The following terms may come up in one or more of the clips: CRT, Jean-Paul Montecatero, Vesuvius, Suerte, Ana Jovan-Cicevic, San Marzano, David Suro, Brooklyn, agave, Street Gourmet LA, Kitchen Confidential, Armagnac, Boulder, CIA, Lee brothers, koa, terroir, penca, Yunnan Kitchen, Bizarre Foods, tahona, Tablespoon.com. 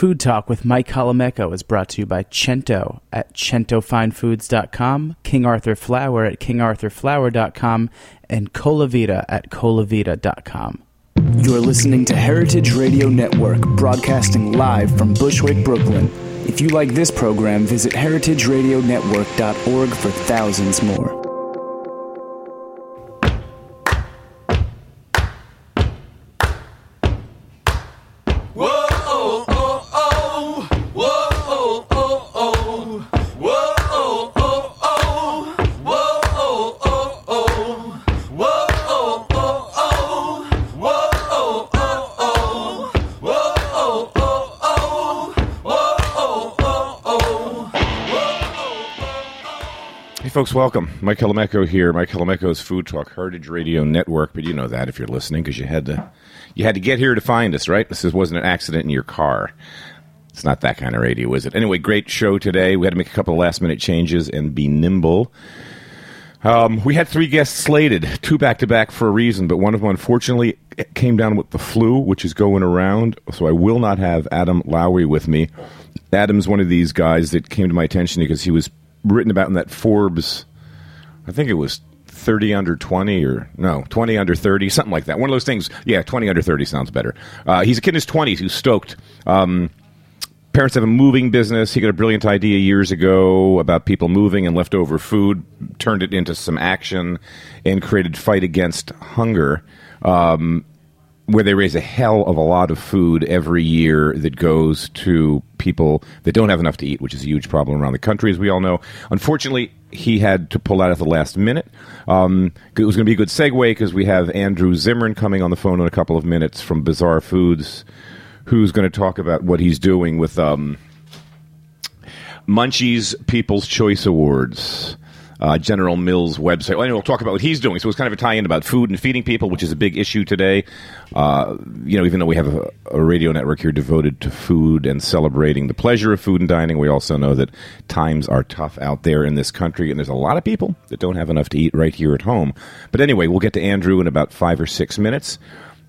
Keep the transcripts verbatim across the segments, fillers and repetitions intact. Food Talk with Mike Colameco is brought to you by Cento at cento fine foods dot com, King Arthur Flour at king arthur flour dot com, and Colavita at colavita dot com. You're listening to Heritage Radio Network, broadcasting live from Bushwick, Brooklyn. If you like this program, visit heritage radio network dot org for thousands more. Folks, welcome. Mike Colameco here. Mike Colameco's Food Talk, Heritage Radio Network. But you know that if you're listening, because you had to, you had to get here to find us, right? This wasn't an accident in your car. It's not that kind of radio, is it? Anyway, great show today. We had to make a couple of last-minute changes and be nimble. Um, we had three guests slated, two back-to-back for a reason, but one of them, unfortunately, came down with the flu, which is going around, so I will not have Adam Lowry with me. Adam's one of these guys that came to my attention because he was written about in that Forbes, I think it was thirty under twenty or no, twenty under thirty, something like that. One of those things. Yeah, twenty under thirty sounds better. Uh, he's a kid in his twenties who's stoked. Um, parents have a moving business. He got a brilliant idea years ago about people moving and leftover food, turned it into some action, and created Fight Against Hunger, um, where they raise a hell of a lot of food every year that goes to people that don't have enough to eat, which is a huge problem around the country, as we all know. Unfortunately, he had to pull out at the last minute. Um, it was going to be a good segue because we have Andrew Zimmern coming on the phone in a couple of minutes from Bizarre Foods, who's going to talk about what he's doing with um, Munchies People's Choice Awards. Uh, General Mills website. Well, anyway, we'll talk about what he's doing. So it's kind of a tie-in about food and feeding people, which is a big issue today. Uh, you know, even though we have a, a radio network here devoted to food and celebrating the pleasure of food and dining, we also know that times are tough out there in this country, and there's a lot of people that don't have enough to eat right here at home. But anyway, we'll get to Andrew in about five or six minutes.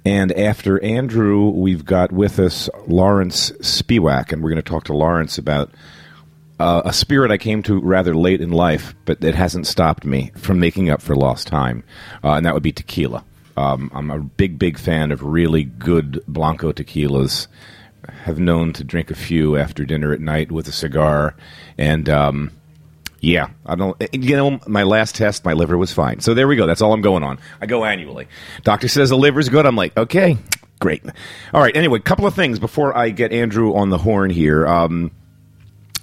And after Andrew, we've got with us Lawrence Spiewak, and we're going to talk to Lawrence about Uh, a spirit I came to rather late in life, but it hasn't stopped me from making up for lost time, uh, and that would be tequila. Um, I'm a big, big fan of really good Blanco tequilas. Have known to drink a few after dinner at night with a cigar, and um, yeah, I don't. You know, my last test, my liver was fine. So there we go. That's all I'm going on. I go annually. Doctor says the liver's good. I'm like, okay, great. All right. Anyway, couple of things before I get Andrew on the horn here. Um,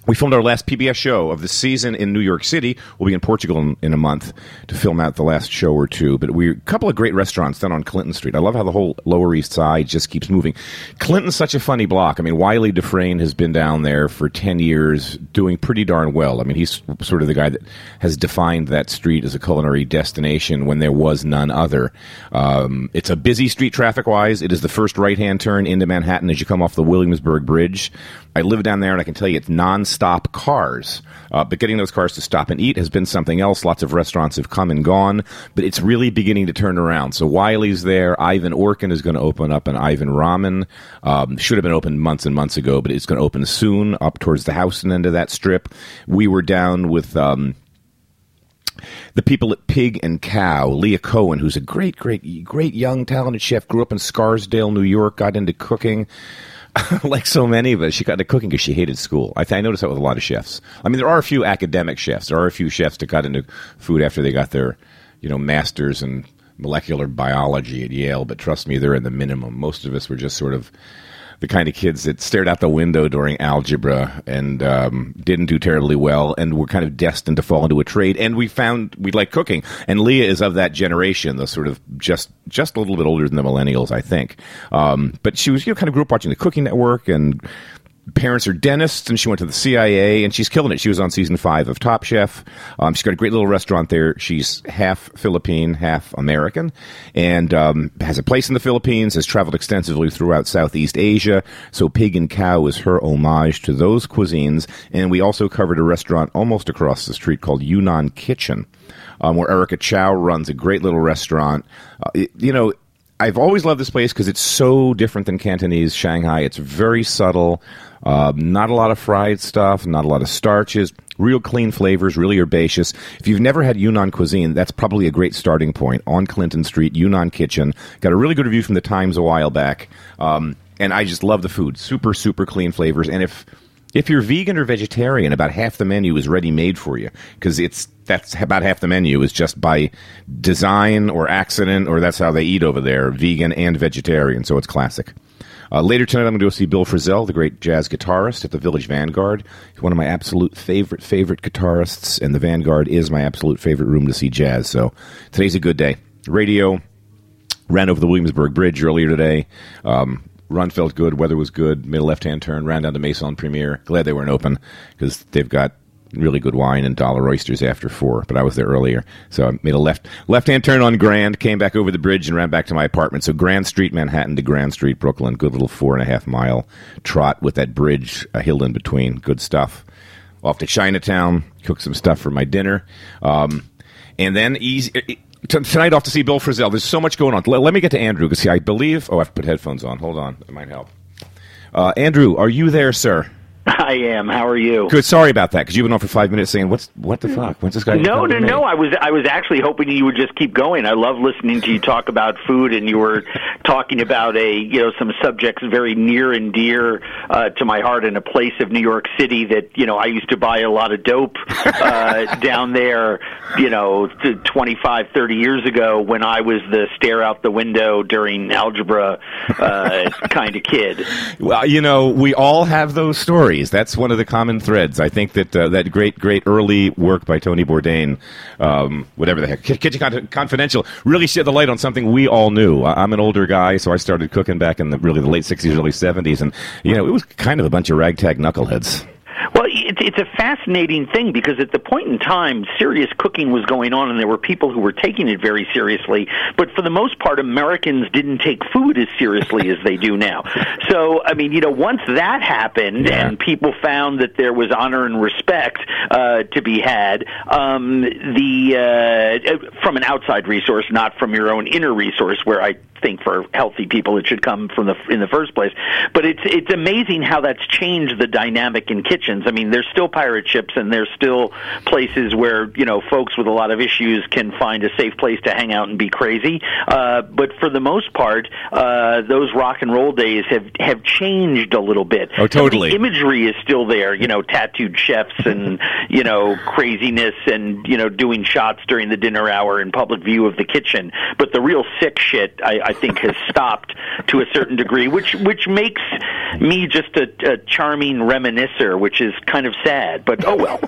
We filmed our last P B S show of the season in New York City. We'll be in Portugal in, in a month to film out the last show or two. But we a couple of great restaurants down on Clinton Street. I love how the whole Lower East Side just keeps moving. Clinton's such a funny block. I mean, Wiley Dufresne has been down there for ten years doing pretty darn well. I mean, he's sort of the guy that has defined that street as a culinary destination when there was none other. Um, it's a busy street traffic-wise. It is the first right-hand turn into Manhattan as you come off the Williamsburg Bridge. I live down there, and I can tell you it's nonstop. Stop cars, uh, but getting those cars to stop and eat has been something else. Lots of restaurants have come and gone, but it's really beginning to turn around. So Wiley's there. Ivan Orkin is going to open up an Ivan Ramen. Um, should have been open months and months ago, but it's going to open soon up towards the house and end of that strip. We were down with Um, the people at Pig and Khao, Leah Cohen, who's a great, great, great young, talented chef, grew up in Scarsdale, New York, got into cooking. Like so many of us, she got into cooking because she hated school. I, th- I noticed that with a lot of chefs. I mean, there are a few academic chefs. There are a few chefs that got into food after they got their, you know, master's in molecular biology at Yale. But trust me, they're in the minimum. Most of us were just sort of the kind of kids that stared out the window during algebra and um, didn't do terribly well and were kind of destined to fall into a trade. And we found we like cooking. And Leah is of that generation, the sort of just just a little bit older than the millennials, I think. Um, but she was, you know, kind of grew up watching the Cooking Network, and parents are dentists, and she went to the C I A, and she's killing it. She was on season five of Top Chef. Um, she's got a great little restaurant there. She's half Philippine, half American, and um, has a place in the Philippines, has traveled extensively throughout Southeast Asia. So Pig and Khao is her homage to those cuisines. And we also covered a restaurant almost across the street called Yunnan Kitchen, um, where Erica Chow runs a great little restaurant. Uh, it, you know, I've always loved this place because it's so different than Cantonese Shanghai. It's very subtle, uh, not a lot of fried stuff, not a lot of starches, real clean flavors, really herbaceous. If you've never had Yunnan cuisine, that's probably a great starting point. On Clinton Street, Yunnan Kitchen. Got a really good review from the Times a while back, um, and I just love the food. Super, super clean flavors, and if... If you're vegan or vegetarian, about half the menu is ready-made for you because it's that's about half the menu is just by design or accident, or that's how they eat over there, vegan and vegetarian, so it's classic. Uh, later tonight, I'm going to go see Bill Frisell, the great jazz guitarist, at the Village Vanguard. He's one of my absolute favorite, favorite guitarists, and the Vanguard is my absolute favorite room to see jazz, so today's a good day. Radio ran over the Williamsburg Bridge earlier today. Um... Run felt good, weather was good, made a left-hand turn, ran down to Maison Premiere. Glad they weren't open because they've got really good wine and dollar oysters after four, but I was there earlier. So I made a left, left-hand turn on Grand, came back over the bridge and ran back to my apartment. So Grand Street, Manhattan to Grand Street, Brooklyn, good little four-and-a-half-mile trot with that bridge, a hill in between, good stuff. Off to Chinatown, cook some stuff for my dinner. Um, and then easy... It, Tonight, off to see Bill Frisell. There's so much going on. Let me get to Andrew, because I believe... Oh, I've put headphones on. Hold on. It might help. Uh, Andrew, are you there, sir? I am. How are you? Good. Sorry about that, because you've been on for five minutes saying, "What's what the fuck? When's this guy?" No, no, no. I was I was actually hoping you would just keep going. I love listening to you talk about food, and you were talking about a you know some subjects very near and dear uh, to my heart in a place of New York City that you know I used to buy a lot of dope uh, down there, you know, twenty-five, thirty years ago when I was the stare out the window during algebra uh, kind of kid. Well, you know, we all have those stories. That's one of the common threads. I think that uh, that great, great early work by Tony Bourdain, um, whatever the heck, Kitchen Confidential, really shed the light on something we all knew. I'm an older guy, so I started cooking back in the, really the late sixties, early seventies, and you know it was kind of a bunch of ragtag knuckleheads. Well, it's it's a fascinating thing because at the point in time, serious cooking was going on, and there were people who were taking it very seriously. But for the most part, Americans didn't take food as seriously as they do now. So, I mean, you know, once that happened yeah. and people found that there was honor and respect uh, to be had, um, the uh, from an outside resource, not from your own inner resource, where I think for healthy people it should come from the in the first place. But it's it's amazing how that's changed the dynamic in kitchen. I mean, there's still pirate ships, and there's still places where, you know, folks with a lot of issues can find a safe place to hang out and be crazy. Uh, but for the most part, uh, those rock and roll days have, have changed a little bit. Oh, totally. And the imagery is still there, you know, tattooed chefs and, you know, craziness and, you know, doing shots during the dinner hour in public view of the kitchen. But the real sick shit, I, I think, has stopped to a certain degree, which, which makes me just a, a charming reminiscer, which is kind of sad, but oh well.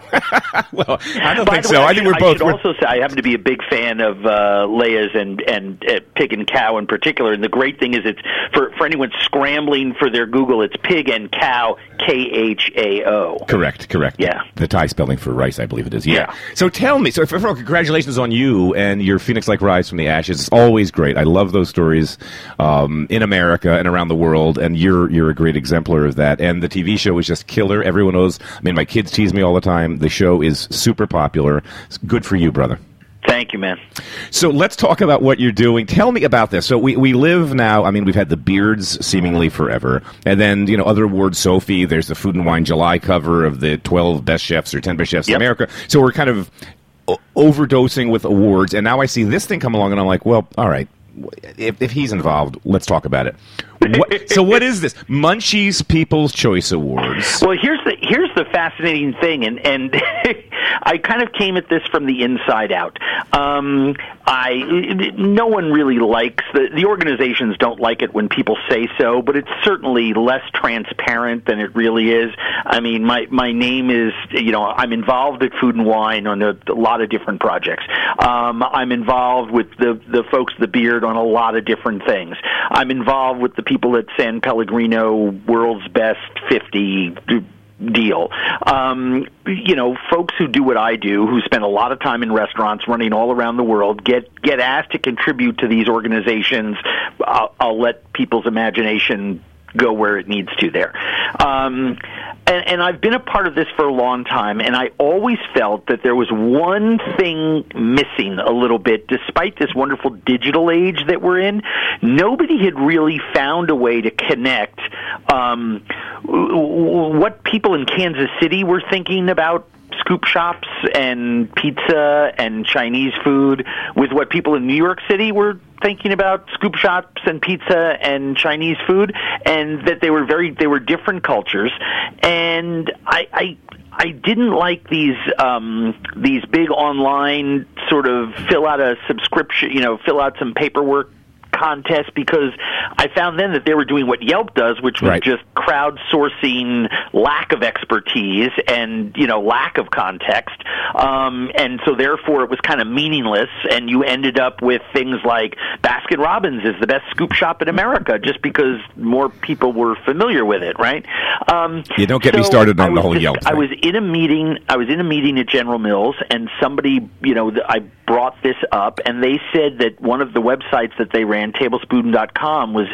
Well, I don't By think so. Way, I, I think should, we're both. I should we're... also say I happen to be a big fan of uh, Leia's and and uh, Pig and Khao in particular. And the great thing is, it's for for anyone scrambling for their Google, it's Pig and Khao, K H A O. Correct, correct. Yeah, the Thai spelling for rice, I believe it is. Yeah. yeah. So tell me. So, first of all, congratulations on you and your phoenix-like rise from the ashes. It's always great. I love those stories um, in America and around the world, and you're you're a great exemplar of that. And the T V show is just killer. Everyone. I mean, my kids tease me all the time. The show is super popular. It's good for you, brother. Thank you, man. So let's talk about what you're doing. Tell me about this. So we, we live now, I mean, we've had the Beards seemingly forever. And then, you know, other awards, Sophie, there's the Food and Wine July cover of the twelve best chefs or ten best chefs yep. in America. So we're kind of overdosing with awards. And now I see this thing come along and I'm like, well, all right. If, if he's involved, let's talk about it. What, so what is this? Munchies People's Choice Awards. Well, here's the here's the fascinating thing, and, and I kind of came at this from the inside out. Um, I No one really likes, the, the organizations don't like it when people say so, but it's certainly less transparent than it really is. I mean, my, my name is, you know, I'm involved at Food and Wine on a, a lot of different projects. Um, I'm involved with the, the folks at the Beard on a lot of different things. I'm involved with the people at San Pellegrino World's Best fifty deal. Um, you know, folks who do what I do, who spend a lot of time in restaurants running all around the world, get, get asked to contribute to these organizations. I'll, I'll let people's imagination go where it needs to there. Um, and, and I've been a part of this for a long time, and I always felt that there was one thing missing a little bit, despite this wonderful digital age that we're in. Nobody had really found a way to connect um, what people in Kansas City were thinking about scoop shops and pizza and Chinese food with what people in New York City were thinking about scoop shops and pizza and Chinese food, and that they were very, they were different cultures. And I, I, I didn't like these, um, these big online sort of fill out a subscription, you know, fill out some paperwork contest, because I found then that they were doing what Yelp does, which was right. just crowdsourcing lack of expertise and, you know, lack of context. Um, and so therefore it was kind of meaningless, and you ended up with things like Baskin Robbins is the best scoop shop in America just because more people were familiar with it, right? Um, you don't get so me started on the whole just, Yelp thing. I was in a meeting, I was in a meeting at General Mills, and somebody, you know, I brought this up, and they said that one of the websites that they ran, Tablespoon dot com, was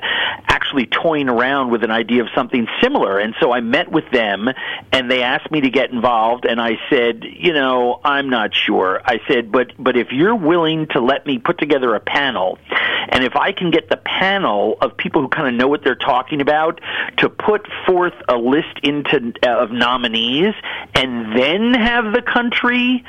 actually toying around with an idea of something similar. And so I met with them, and they asked me to get involved, and I said, you know, I'm not sure. I said, but but if you're willing to let me put together a panel, and if I can get the panel of people who kind of know what they're talking about to put forth a list into uh, of nominees, and then have the country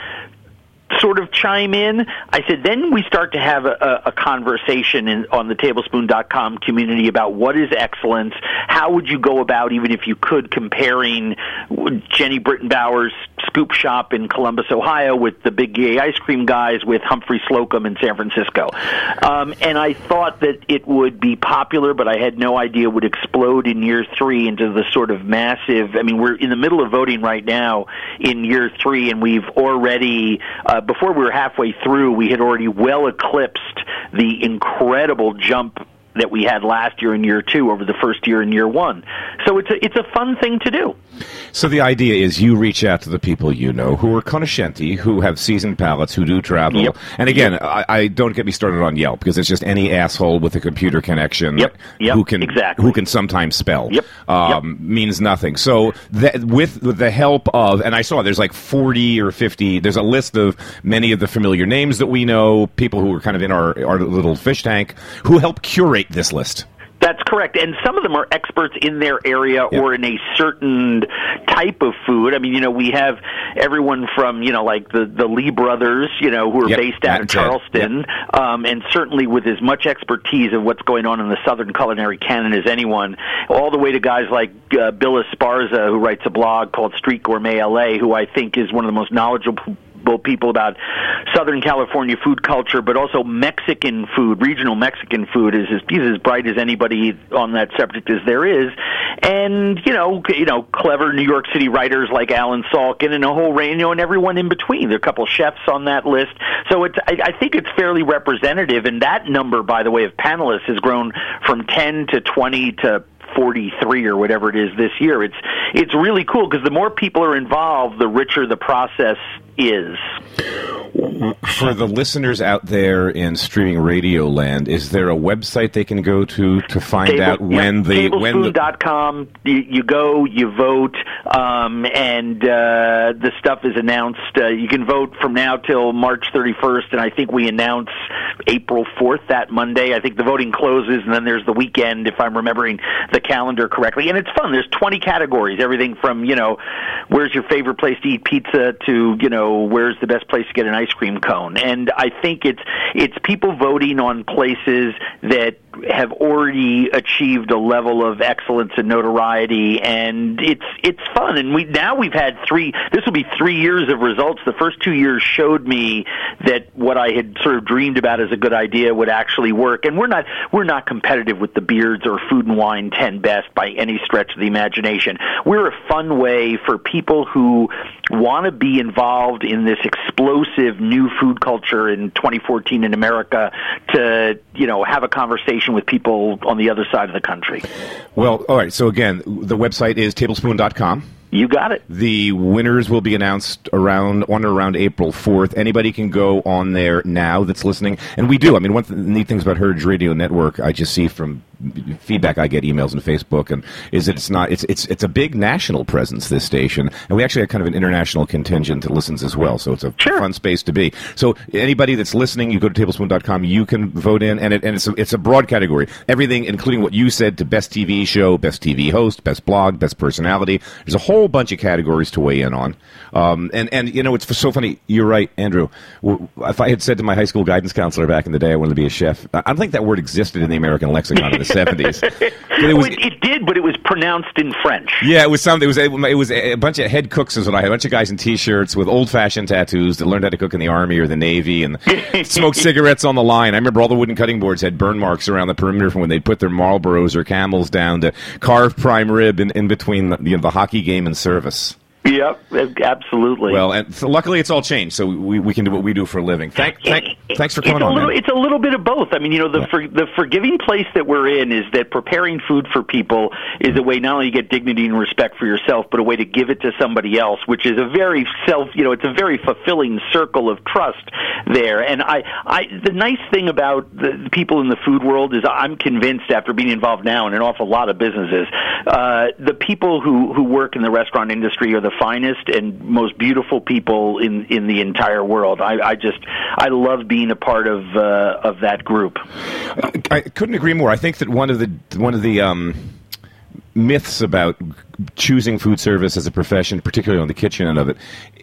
sort of chime in, I said, then we start to have a, a, a conversation in, on the Tablespoon dot com community about what is excellence, how would you go about, even if you could, comparing Jenny Brittenbauer's scoop shop in Columbus, Ohio, with the Big Gay Ice Cream Guys with Humphrey Slocum in San Francisco. Um, and I thought that it would be popular, but I had no idea it would explode in year three into the sort of massive, I mean, we're in the middle of voting right now in year three, and we've already... Uh, before we were halfway through, we had already well eclipsed the incredible jump that we had last year in year two over the first year in year one. So it's a, it's a fun thing to do. So the idea is you reach out to the people you know who are conoscenti, who have seasoned palates, who do travel. Yep. And again, yep. I, I don't get me started on Yelp, because it's just any asshole with a computer connection yep. Yep. who can exactly. who can sometimes spell yep. Um, yep. means nothing. So that, with, with the help of, and I saw there's like forty or fifty, there's a list of many of the familiar names that we know, people who are kind of in our, our little fish tank, who help curate this list. That's correct. And some of them are experts in their area yep. or in a certain type of food. I mean, you know, we have everyone from, you know, like the, the Lee brothers, you know, who are yep. based out of Charleston, yep. um, and certainly with as much expertise of what's going on in the Southern culinary canon as anyone, all the way to guys like uh, Bill Esparza, who writes a blog called Street Gourmet L A, who I think is one of the most knowledgeable people about Southern California food culture, but also Mexican food, regional Mexican food is as, he's as bright as anybody on that subject as there is. And, you know, you know, clever New York City writers like Alan Salkin and a whole range, you know, and everyone in between. There are a couple chefs on that list. So it's, I, I think it's fairly representative. And that number, by the way, of panelists has grown from ten to twenty to forty-three or whatever it is this year. It's it's really cool, because the more people are involved, the richer the process is. For the listeners out there in streaming radio land, is there a website they can go to to find Table, out when yeah, the when the Tablespoon dot com, you, you go, you vote, um, and uh, the stuff is announced. Uh, you can vote from now till March thirty-first, and I think we announce April fourth, that Monday. I think the voting closes, and then there's the weekend, if I'm remembering the calendar correctly. And it's fun. There's twenty categories, everything from, you know, where's your favorite place to eat pizza to, you know, where's the best place to get an ice cream cone. And I think it's it's people voting on places that have already achieved a level of excellence and notoriety, and it's it's fun. And we now we've had three, this will be three years of results. The first two years showed me that what I had sort of dreamed about as a good idea would actually work. And we're not we're not competitive with the Beards or Food and Wine ten Best by any stretch of the imagination. We're a fun way for people who want to be involved in this explosive new food culture in twenty fourteen in America to, you know, have a conversation with people on the other side of the country. Well, all right. So again, the website is tablespoon dot com. You got it. The winners will be announced around on or around April fourth. Anybody can go on there now that's listening. And we do. I mean, one of the neat things about Heritage Radio Network, I just see from feedback I get, emails and Facebook, and is it's not it's it's it's a big national presence, this station, and we actually have kind of an international contingent that listens as well, so it's a sure. fun space to be. So anybody that's listening, you go to tablespoon dot com, you can vote in, and it and it's a, it's a broad category, everything including what you said to best T V show, best T V host, best blog, best personality. There's a whole bunch of categories to weigh in on. Um, and and you know, it's so funny, you're right, Andrew. If I had said to my high school guidance counselor back in the day I wanted to be a chef, I don't think that word existed in the American lexicon in the seventies. It, was, it, it did, but it was pronounced in French. Yeah, it was something. It was a, it was a bunch of head cooks is what I had. A bunch of guys in T-shirts with old-fashioned tattoos that learned how to cook in the Army or the Navy and smoked cigarettes on the line. I remember all the wooden cutting boards had burn marks around the perimeter from when they'd put their Marlboros or Camels down to carve prime rib in, in between the, you know, the hockey game and service. Yep, absolutely. Well, and so luckily it's all changed, so we we can do what we do for a living. Thank, thank, thanks for coming it's a on. Little, it's a little bit of both. I mean, you know, the yeah. for, the forgiving place that we're in is that preparing food for people is a way not only to get dignity and respect for yourself, but a way to give it to somebody else, which is a very self, you know, it's a very fulfilling circle of trust there. And I, I the nice thing about the, the people in the food world is I'm convinced, after being involved now in an awful lot of businesses, uh, the people who, who work in the restaurant industry are the finest and most beautiful people in, in the entire world. I, I just, I love being a part of uh, of that group. I couldn't agree more. I think that one of the one of the um, myths about choosing food service as a profession, particularly on the kitchen end of it,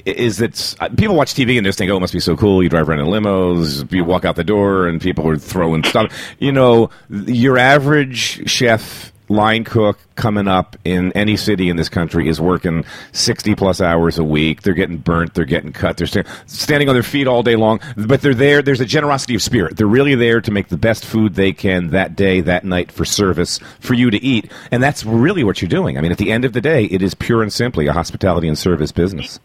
is that people watch T V and just think, oh, it must be so cool. You drive around in limos, you walk out the door, and people are throwing stuff. You know, your average chef, line cook coming up in any city in this country is working sixty plus hours a week. They're getting burnt. They're getting cut. They're st- standing on their feet all day long, but they're there. There's a generosity of spirit. They're really there to make the best food they can that day, that night, for service, for you to eat. And that's really what you're doing. I mean, at the end of the day, it is pure and simply a hospitality and service business.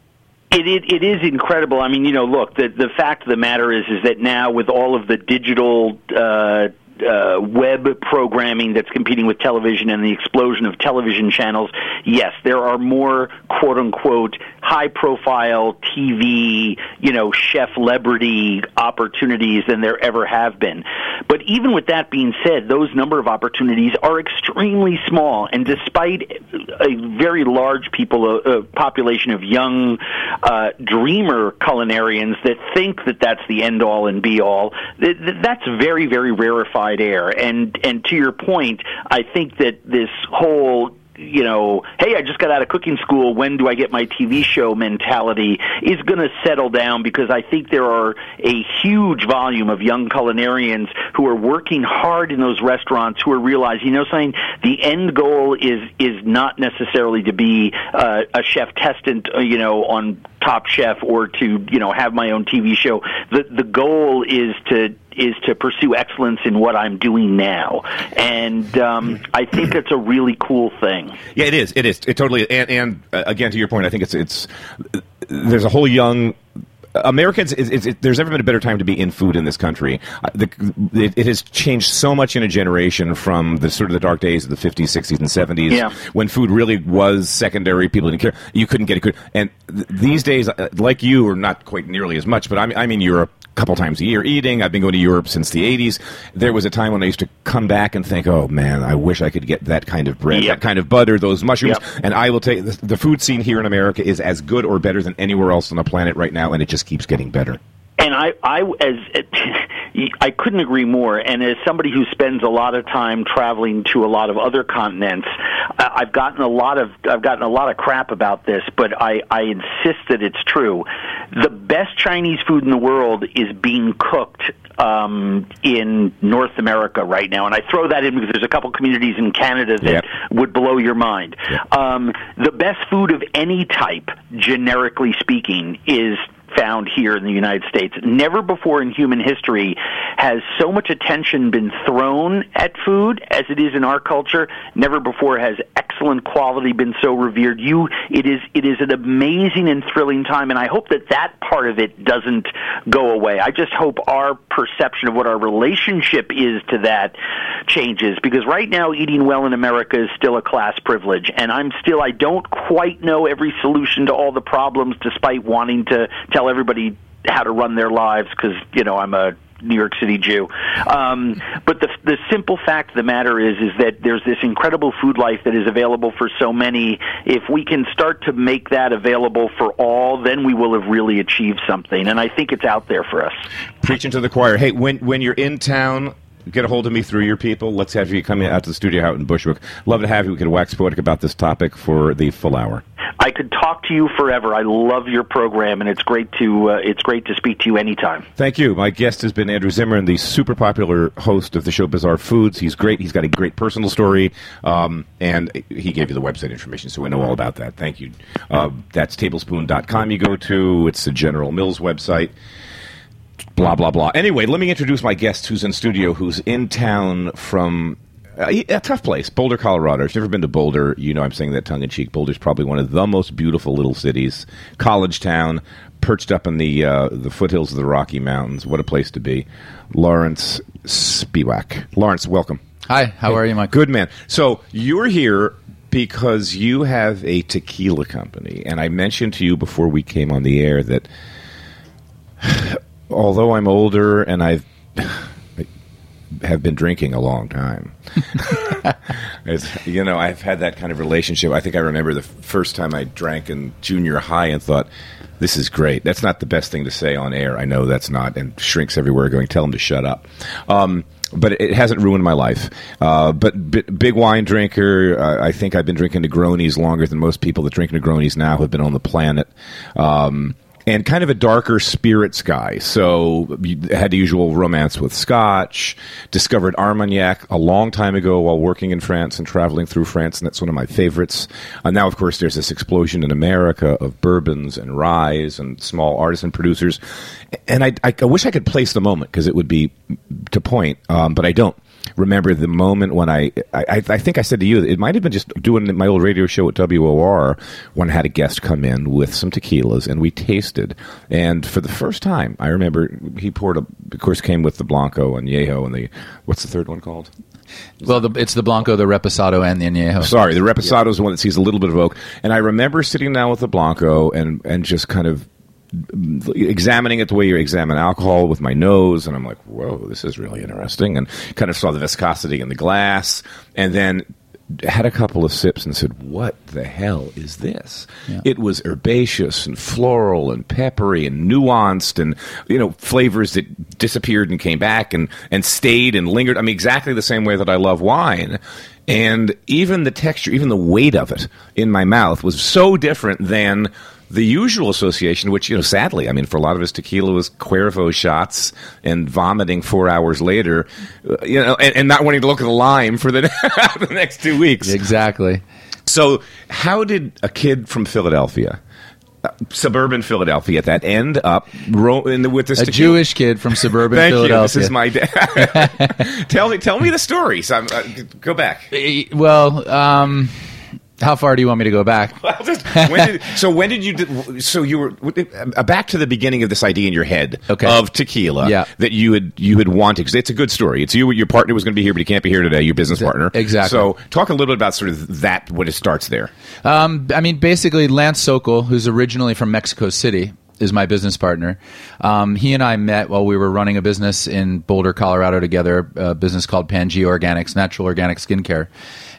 It, it it is incredible. I mean, you know, look, the, the fact of the matter is, is that now with all of the digital uh Uh, web programming that's competing with television and the explosion of television channels, yes, there are more quote-unquote high-profile T V, you know, chef-celebrity opportunities than there ever have been. But even with that being said, those number of opportunities are extremely small, and despite a very large people, a, a population of young uh, dreamer culinarians that think that that's the end-all and be-all, th- th- that's very, very rarefied air. And and to your point, I think that this whole, you know, hey, I just got out of cooking school, when do I get my T V show mentality is going to settle down, because I think there are a huge volume of young culinarians who are working hard in those restaurants who are realizing, you know, saying the end goal is is not necessarily to be uh, a chef testant, you know, on Top Chef, or to, you know, have my own T V show. The the goal is to is to pursue excellence in what I'm doing now. And um, I think it's a really cool thing. Yeah, it is. It is. It totally. And, and uh, again, to your point, I think it's it's there's a whole young Americans, it's, it's, it, there's never been a better time to be in food in this country. Uh, the, it, it has changed so much in a generation from the sort of the dark days of the fifties, sixties, and seventies, yeah, when food really was secondary. People didn't care. You couldn't get it good. And th- these days, uh, like you, are not quite nearly as much, but I'm, I'm in Europe a couple times a year eating. I've been going to Europe since the eighties. There was a time when I used to come back and think, oh, man, I wish I could get that kind of bread, yep, that kind of butter, those mushrooms. Yep. And I will tell you, the, the food scene here in America is as good or better than anywhere else on the planet right now, and it just keeps getting better. And I, I, as, I couldn't agree more. And as somebody who spends a lot of time traveling to a lot of other continents, I've gotten a lot of I've gotten a lot of crap about this, but I, I insist that it's true. The best Chinese food in the world is being cooked um, in North America right now, and I throw that in because there's a couple communities in Canada that yep. would blow your mind. Yep. Um, the best food of any type, generically speaking, is found here in the United States. Never before in human history has so much attention been thrown at food as it is in our culture. Never before has excellent quality been so revered. You, it is, it is an amazing and thrilling time, and I hope that that part of it doesn't go away. I just hope our perception of what our relationship is to that changes, because right now eating well in America is still a class privilege, and I'm still, I don't quite know every solution to all the problems, despite wanting to, to everybody how to run their lives, because, you know, I'm a New York City Jew. Um, but the the simple fact of the matter is is that there's this incredible food life that is available for so many. If we can start to make that available for all, then we will have really achieved something. And I think it's out there for us. Preaching to the choir. Hey, when when you're in town, get a hold of me through your people. Let's have you come out to the studio out in Bushwick. Love to have you. We could wax poetic about this topic for the full hour. I could talk to you forever. I love your program, and it's great to uh, it's great to speak to you anytime. Thank you. My guest has been Andrew Zimmern, the super popular host of the show Bizarre Foods. He's great. He's got a great personal story, um, and he gave you the website information, so we know all about that. Thank you. Uh, that's Tablespoon dot com you go to. It's the General Mills website. Blah, blah, blah. Anyway, let me introduce my guest who's in studio, who's in town from a, a tough place, Boulder, Colorado. If you've ever been to Boulder, you know I'm saying that tongue-in-cheek. Boulder's probably one of the most beautiful little cities. College town, perched up in the uh, the foothills of the Rocky Mountains. What a place to be. Lawrence Spiewak. Lawrence, welcome. Hi. How hey, are you, Mike? Good, man. So you're here because you have a tequila company, and I mentioned to you before we came on the air that... although I'm older and I've, I have been drinking a long time, it's, you know, I've had that kind of relationship. I think I remember the first time I drank in junior high and thought, this is great. That's not the best thing to say on air. I know that's not. And shrinks everywhere going, tell them to shut up. Um, but it hasn't ruined my life. Uh, but b- big wine drinker. Uh, I think I've been drinking Negronis longer than most people that drink Negronis now have been on the planet. Um And kind of a darker spirits guy. So you had the usual romance with scotch, discovered Armagnac a long time ago while working in France and traveling through France, and that's one of my favorites. Uh, now, of course, there's this explosion in America of bourbons and ryes and small artisan producers. And I, I, I wish I could place the moment because it would be to point, um, but I don't. Remember the moment when I, I, I think I said to you, it might have been just doing my old radio show at W O R when I had a guest come in with some tequilas and we tasted. And for the first time, I remember he poured, a, of course, came with the Blanco and Añejo and the, what's the third one called? Well, the, it's the Blanco, the Reposado, and the Añejo. Sorry, the Reposado is yeah. the one that sees a little bit of oak. And I remember sitting down with the Blanco and, and just kind of examining it the way you examine alcohol with my nose, and I'm like, whoa, this is really interesting, and kind of saw the viscosity in the glass, and then had a couple of sips and said, what the hell is this? Yeah. It was herbaceous and floral and peppery and nuanced and, you know, flavors that disappeared and came back and, and stayed and lingered. I mean, exactly the same way that I love wine. And even the texture, even the weight of it in my mouth was so different than the usual association, which, you know, sadly, I mean, for a lot of us, tequila was Cuervo shots and vomiting four hours later, you know, and, and not wanting to look at the lime for the, the next two weeks. Exactly. So how did a kid from Philadelphia, uh, suburban Philadelphia at that, end up ro- in the, with this tequila? A Jewish kid from suburban Thank Philadelphia. Thank you. This is my dad. tell me, tell me the story. So I'm, uh, go back. Well, um... how far do you want me to go back? Well, just, when did, so when did you? So you were back to the beginning of this idea in your head okay. of tequila yeah. that you had you had wanted. Because it's a good story. It's you. Your partner was going to be here, but he can't be here today. Your business partner, exactly. So talk a little bit about sort of that when it starts there. Um, I mean, basically, Lance Sokol, who's originally from Mexico City, is my business partner. Um, he and I met while we were running a business in Boulder, Colorado together, a business called Pangea Organics, natural organic skincare.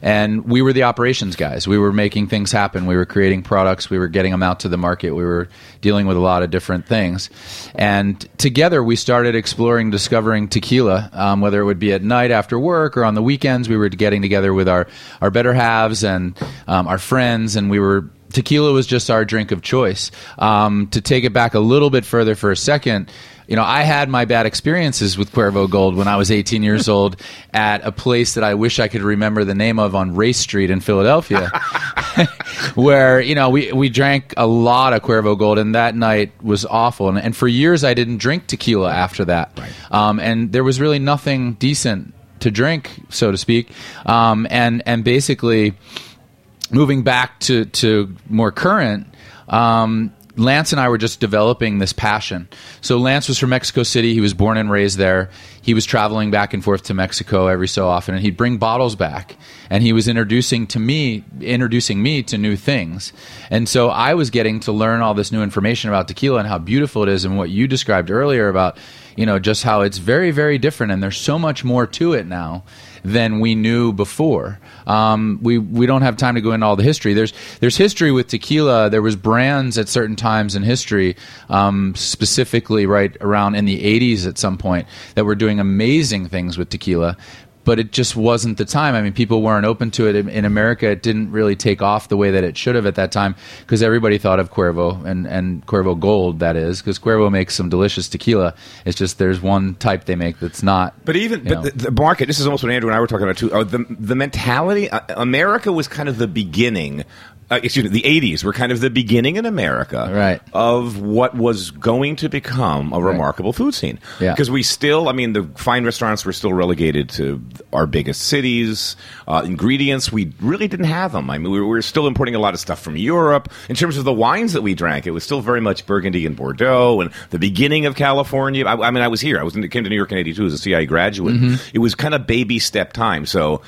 And we were the operations guys. We were making things happen. We were creating products. We were getting them out to the market. We were dealing with a lot of different things. And together we started exploring, discovering tequila, um, whether it would be at night after work or on the weekends. We were getting together with our, our better halves and um, our friends, and we were... tequila was just our drink of choice. Um, to take it back a little bit further for a second, you know, I had my bad experiences with Cuervo Gold when I was eighteen years old at a place that I wish I could remember the name of on Race Street in Philadelphia, where, you know, we, we drank a lot of Cuervo Gold, and that night was awful. And, and for years, I didn't drink tequila after that. Right. Um, and there was really nothing decent to drink, so to speak. Um, and, and basically... moving back to, to more current, um, Lance and I were just developing this passion. So Lance was from Mexico City. He was born and raised there. He was traveling back and forth to Mexico every so often, and he'd bring bottles back. And he was introducing to me, introducing me to new things. And so I was getting to learn all this new information about tequila and how beautiful it is, and what you described earlier about – you know, just how it's very, very different, and there's so much more to it now than we knew before. Um, we we don't have time to go into all the history. There's there's history with tequila. There was brands at certain times in history, um, specifically right around in the eighties at some point, that were doing amazing things with tequila. But it just wasn't the time. I mean, people weren't open to it. In, in America, it didn't really take off the way that it should have at that time, because everybody thought of Cuervo and, and Cuervo Gold, that is, because Cuervo makes some delicious tequila. It's just there's one type they make that's not. But even but the, the market, this is almost what Andrew and I were talking about, too. Uh, the, the mentality, uh, America was kind of the beginning. Uh, excuse me, the eighties were kind of the beginning in America right. of what was going to become a remarkable right. food scene. Because yeah. we still, I mean, the fine restaurants were still relegated to our biggest cities. Uh, ingredients, we really didn't have them. I mean, we were still importing a lot of stuff from Europe. In terms of the wines that we drank, it was still very much Burgundy and Bordeaux and the beginning of California. I, I mean, I was here. I was in, came to New York in eighty-two as a C I A graduate. Mm-hmm. It was kind of baby step time, so...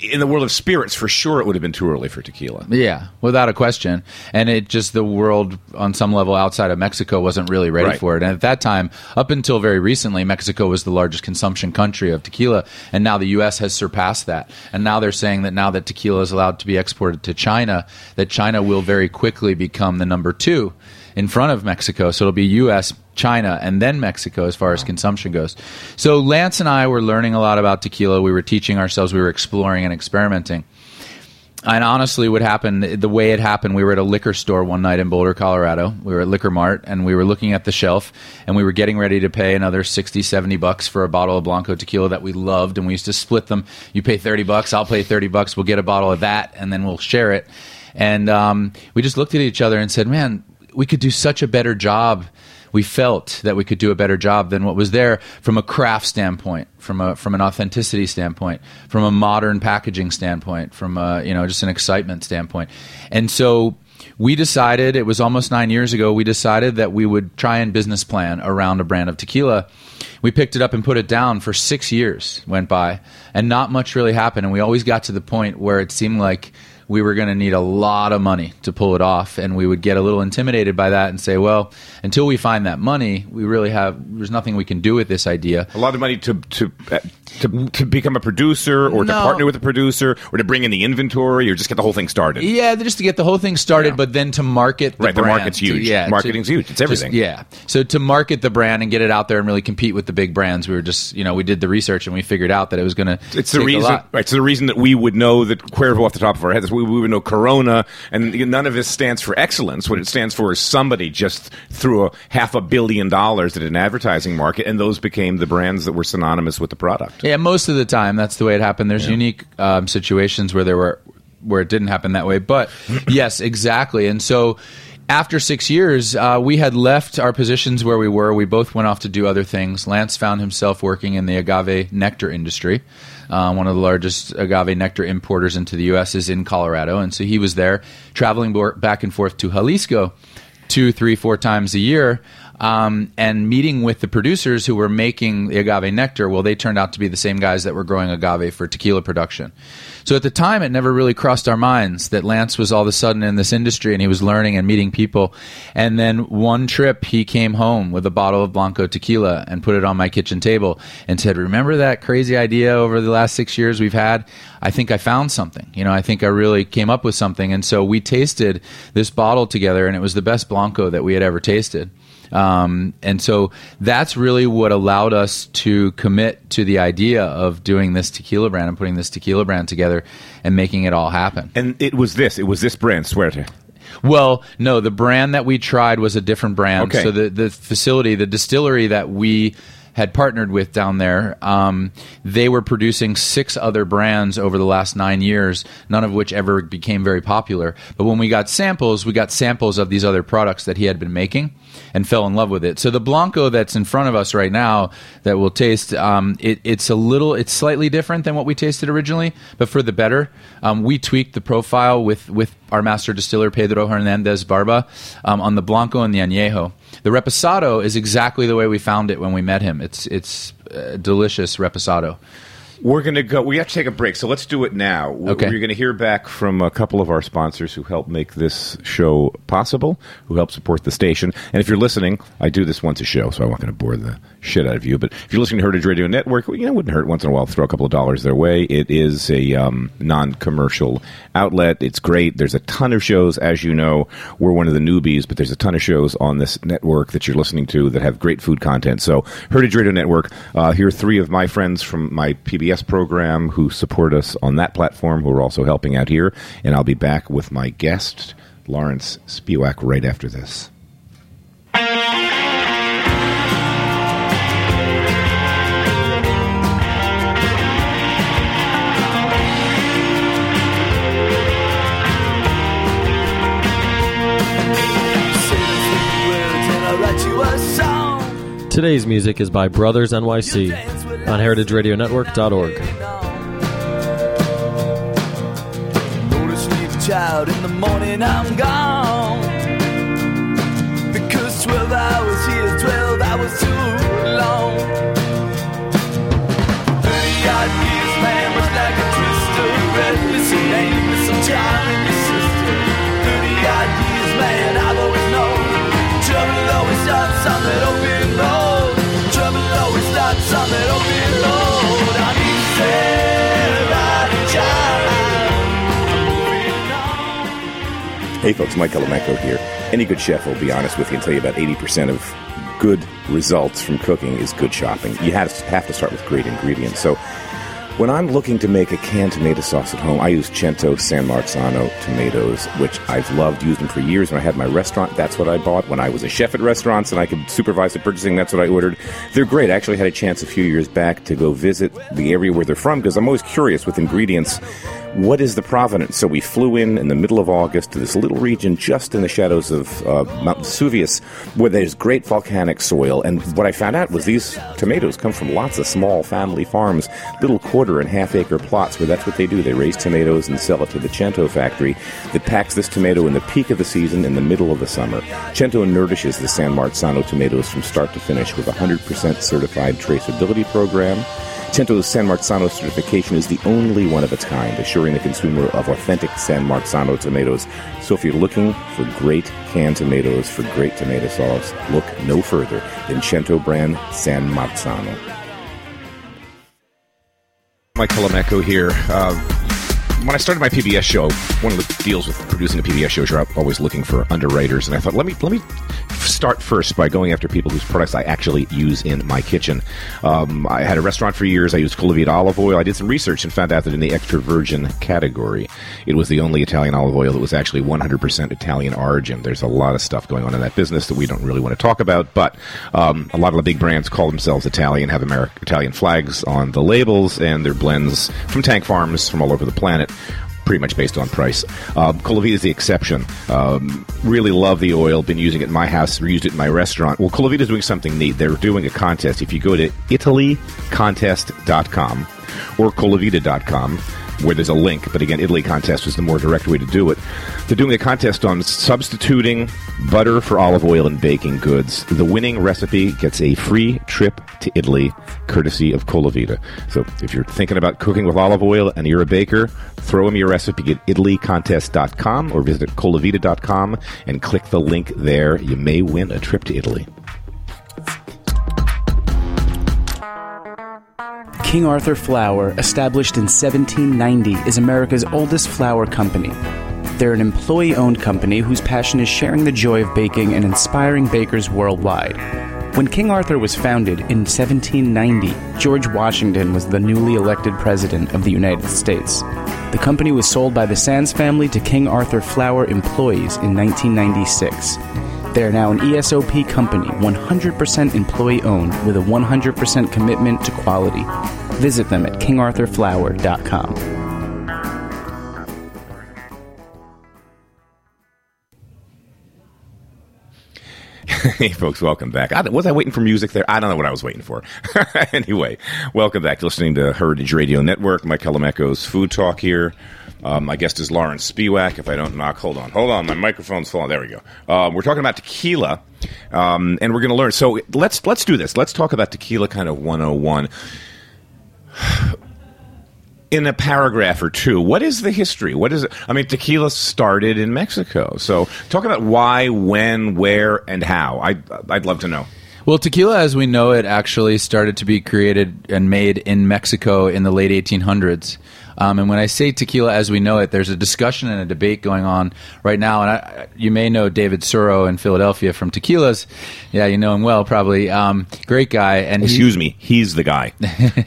In the world of spirits, for sure, it would have been too early for tequila. Yeah, without a question. And it just, the world on some level outside of Mexico wasn't really ready right. for it. And at that time, up until very recently, Mexico was the largest consumption country of tequila. And now the U S has surpassed that. And now they're saying that now that tequila is allowed to be exported to China, that China will very quickly become the number two in front of Mexico. So it'll be U S, China, and then Mexico as far as consumption goes. So Lance and I were learning a lot about tequila. We were teaching ourselves. We were exploring and experimenting. And honestly, what happened, the way it happened, we were at a liquor store one night in Boulder, Colorado. We were at Liquor Mart, and we were looking at the shelf, and we were getting ready to pay another sixty, seventy bucks for a bottle of Blanco tequila that we loved, and we used to split them. You pay thirty bucks, I'll pay thirty bucks, we'll get a bottle of that, and then we'll share it. And um, we just looked at each other and said, man, we could do such a better job. We felt that we could do a better job than what was there from a craft standpoint, from a from an authenticity standpoint, from a modern packaging standpoint, from a, you know, just an excitement standpoint. And so we decided, it was almost nine years ago, we decided that we would try and business plan around a brand of tequila. We picked it up and put it down for six years, went by, and not much really happened. And we always got to the point where it seemed like we were going to need a lot of money to pull it off, and we would get a little intimidated by that and say, well, until we find that money, we really have, there's nothing we can do with this idea. A lot of money to to to, to become a producer, or no. to partner with a producer, or to bring in the inventory, or just get the whole thing started. Yeah, just to get the whole thing started, yeah. but then to market the right, brand. Right, the market's huge. To, yeah, Marketing's to, huge. It's everything. Just, yeah. So to market the brand and get it out there and really compete with the big brands, we were just, you know, we did the research and we figured out that it was going to take the reason, a lot. Right, it's the reason that we would know that Cuervo off the top of our heads. We would know Corona, and none of this stands for excellence. What it stands for is somebody just threw a half a billion dollars at an advertising market, and those became the brands that were synonymous with the product. Yeah, most of the time, that's the way it happened. There's yeah. unique um, situations where there were where it didn't happen that way, but yes, exactly. And so after six years, uh, we had left our positions where we were. We both went off to do other things. Lance found himself working in the agave nectar industry. Uh, one of the largest agave nectar importers into the U S is in Colorado. And so he was there traveling back and forth to Jalisco two, three, four times a year um, and meeting with the producers who were making the agave nectar. Well, they turned out to be the same guys that were growing agave for tequila production. So at the time, it never really crossed our minds that Lance was all of a sudden in this industry and he was learning and meeting people. And then one trip, he came home with a bottle of Blanco tequila and put it on my kitchen table and said, remember that crazy idea over the last six years we've had? I think I found something. You know, I think I really came up with something. And so we tasted this bottle together, and it was the best Blanco that we had ever tasted. Um, and so that's really what allowed us to commit to the idea of doing this tequila brand and putting this tequila brand together and making it all happen. And it was this, it was this brand, Suerte. Well, no, the brand that we tried was a different brand. Okay. So the, the facility, the distillery that we had partnered with down there, um, they were producing six other brands over the last nine years, none of which ever became very popular. But when we got samples, we got samples of these other products that he had been making and fell in love with it. So the Blanco that's in front of us right now that we'll taste, um, it, it's a little, it's slightly different than what we tasted originally, but for the better. Um, we tweaked the profile with, with our master distiller, Pedro Hernandez Barba, um, on the Blanco and the Añejo. The Reposado is exactly the way we found it when we met him. It's it's uh, delicious Reposado. We're going to go. We have to take a break, so let's do it now. Okay. We're going to hear back from a couple of our sponsors who help make this show possible, who help support the station. And if you're listening, I do this once a show, so I'm not going to bore the shit out of you. But if you're listening to Heritage Radio Network, you know, it wouldn't hurt once in a while to throw a couple of dollars their way. It is a um, non-commercial outlet. It's great. There's a ton of shows, as you know. We're one of the newbies, but there's a ton of shows on this network that you're listening to that have great food content. So Heritage Radio Network, uh, here are three of my friends from my P B S program who support us on that platform, who are also helping out here. And I'll be back with my guest, Lawrence Spiewak, right after this. Today's music is by Brothers N Y C on heritage radio network dot org. Notice leave a child in the morning, I'm gone. Because twelve hours here, twelve hours too long. Thirty-odd years, man, was like a twister, reckless and aimless, I'm driving your sister. Thirty-odd years, man, I've always known trouble always starts on that open road. That's on that open road. I need to set out a job. Hey folks, Mike Colameco here. Any good chef will be honest with you and tell you about eighty percent of good results from cooking is good shopping. You have to, have to start with great ingredients. So when I'm looking to make a canned tomato sauce at home, I use Cento San Marzano tomatoes, which I've loved, used them for years. When I had my restaurant, that's what I bought. When I was a chef at restaurants and I could supervise the purchasing, that's what I ordered. They're great. I actually had a chance a few years back to go visit the area where they're from because I'm always curious with ingredients. What is the provenance? So we flew in in the middle of August to this little region just in the shadows of uh, Mount Vesuvius where there's great volcanic soil. And what I found out was these tomatoes come from lots of small family farms, little quarter and half acre plots where that's what they do. They raise tomatoes and sell it to the Cento factory that packs this tomato in the peak of the season in the middle of the summer. Cento nourishes the San Marzano tomatoes from start to finish with a one hundred percent certified traceability program. Cento's San Marzano certification is the only one of its kind, assuring the consumer of authentic San Marzano tomatoes. So if you're looking for great canned tomatoes, for great tomato sauce, look no further than Cento brand San Marzano. Mike Colameco here. Uh... When I started my P B S show, one of the deals with producing a P B S show is you're always looking for underwriters, and I thought, let me let me start first by going after people whose products I actually use in my kitchen. Um, I had a restaurant for years. I used Colavita olive oil. I did some research and found out that in the extra virgin category, it was the only Italian olive oil that was actually one hundred percent Italian origin. There's a lot of stuff going on in that business that we don't really want to talk about, but um, a lot of the big brands call themselves Italian, have American Italian flags on the labels, and their blends from tank farms from all over the planet. Pretty much based on price. Um, Colavita is the exception. Um, really love the oil. Been using it in my house. Used it in my restaurant. Well, Colavita is doing something neat. They're doing a contest. If you go to Italy Contest dot com or Colavita dot com, where there's a link, but again, Italy Contest is the more direct way to do it. They're doing a contest on substituting butter for olive oil in baking goods. The winning recipe gets a free trip to Italy, courtesy of Colavita. So if you're thinking about cooking with olive oil and you're a baker, throw them your recipe at Italy Contest dot com or visit Colavita dot com and click the link there. You may win a trip to Italy. King Arthur Flour, established in seventeen ninety, is America's oldest flour company. They're an employee-owned company whose passion is sharing the joy of baking and inspiring bakers worldwide. When King Arthur was founded in seventeen ninety, George Washington was the newly elected president of the United States. The company was sold by the Sands family to King Arthur Flour employees in nineteen ninety-six. They are now an E S O P company, one hundred percent employee-owned, with a one hundred percent commitment to quality. Visit them at king arthur flour dot com. Hey, folks, welcome back. I, was I waiting for music there? I don't know what I was waiting for. Anyway, welcome back to listening to Heritage Radio Network. Mike Colameco's Food Talk here. Um, my guest is Lawrence Spiewak. If I don't knock, hold on. Hold on. My microphone's falling. There we go. Uh, we're talking about tequila, um, and we're going to learn. So let's let's do this. Let's talk about tequila kind of one oh one. in a paragraph or two. What is the history? What is it? I mean, tequila started in Mexico. So talk about why, when, where, and how. I, I'd love to know. Well, tequila, as we know it, actually started to be created and made in Mexico in the late eighteen hundreds. Um, and when I say tequila as we know it, there's a discussion and a debate going on right now. And I, you may know David Suro in Philadelphia from Tequilas. Yeah, you know him well, probably. Um, great guy. And Excuse he, me. He's the guy.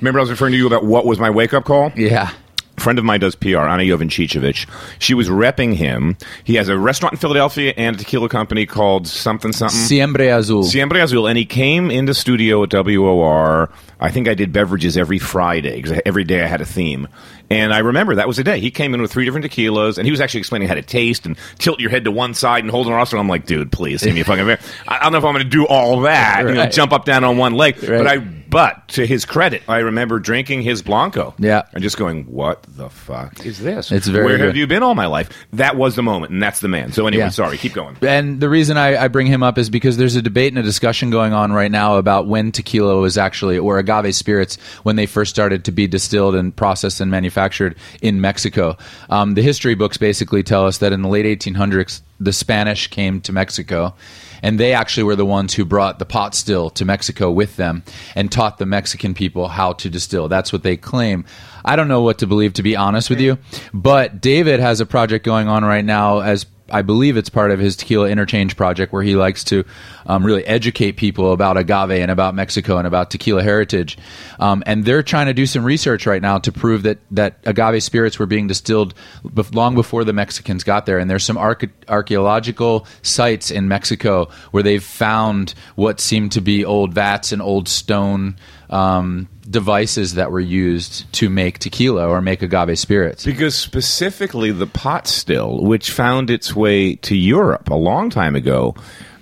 Remember I was referring to you about what was my wake-up call? Yeah. A friend of mine does P R, Ana Jovan-Cicevic. She was repping him. He has a restaurant in Philadelphia and a tequila company called something something. Siempre Azul. Siempre Azul. And he came into studio at W O R. I think I did beverages every Friday because every day I had a theme. And I remember that was the day. He came in with three different tequilas, and he was actually explaining how to taste and tilt your head to one side and hold an arse. And I'm like, dude, please, give me a fucking beer. I don't know if I'm going to do all that, right. You know, jump up, down on one leg. Right. But I, but to his credit, I remember drinking his Blanco. Yeah. And just going, what the fuck is this? It's very Where good. Have you been all my life? That was the moment, and that's the man. So anyway, yeah. Sorry, keep going. And the reason I, I bring him up is because there's a debate and a discussion going on right now about when tequila was actually, or agave spirits, when they first started to be distilled and processed and manufactured. Manufactured in Mexico. Um, the history books basically tell us that in the late eighteen hundreds, the Spanish came to Mexico, and they actually were the ones who brought the pot still to Mexico with them and taught the Mexican people how to distill. That's what they claim. I don't know what to believe, to be honest with you, but David has a project going on right now as I believe it's part of his Tequila Interchange project where he likes to um, really educate people about agave and about Mexico and about tequila heritage. Um, and they're trying to do some research right now to prove that, that agave spirits were being distilled bef- long before the Mexicans got there. And there's some arche- archaeological sites in Mexico where they've found what seem to be old vats and old stone um devices that were used to make tequila or make agave spirits. Because specifically the pot still, which found its way to Europe a long time ago,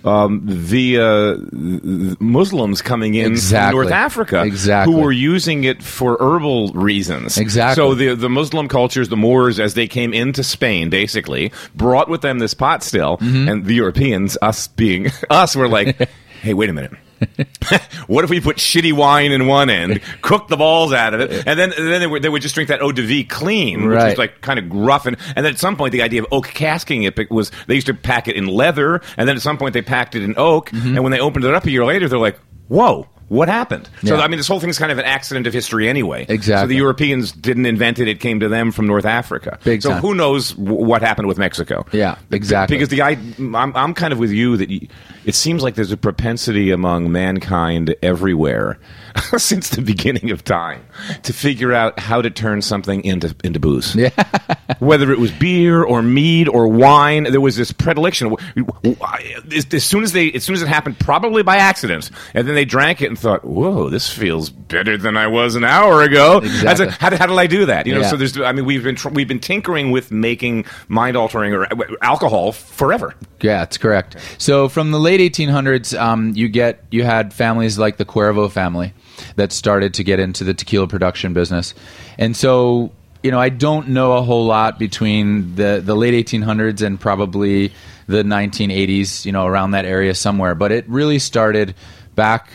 um, via Muslims coming in exactly. from North Africa exactly. who were using it for herbal reasons. Exactly. So the, the Muslim cultures, the Moors, as they came into Spain, basically, brought with them this pot still, mm-hmm. and the Europeans, us being us, were like, hey, wait a minute. What if we put shitty wine in one end, cook the balls out of it, and then and then they would, they would just drink that eau de vie clean, which right. was like kind of rough. And, and then at some point, the idea of oak casking it was they used to pack it in leather, and then at some point they packed it in oak. Mm-hmm. And when they opened it up a year later, they're like, "Whoa, what happened?" Yeah. So I mean, this whole thing's kind of an accident of history, anyway. Exactly. So the Europeans didn't invent it; it came to them from North Africa. Big so time. Who knows w- what happened with Mexico? Yeah, exactly. Because the I, I'm, I'm kind of with you that. You, It seems like there's a propensity among mankind everywhere since the beginning of time to figure out how to turn something into into booze. Yeah. Whether it was beer or mead or wine, there was this predilection. As soon as they, as soon as it happened, probably by accident, and then they drank it and thought, "Whoa, this feels better than I was an hour ago." Exactly. That's a, how, how did I do that? You know. Yeah. So there's. I mean, we've been we've been tinkering with making mind altering or alcohol forever. Yeah, that's correct. So from the late eighteen hundreds, um, you get you had families like the Cuervo family that started to get into the tequila production business, and so you know I don't know a whole lot between the the late eighteen hundreds and probably the nineteen eighties, you know, around that area somewhere. But it really started back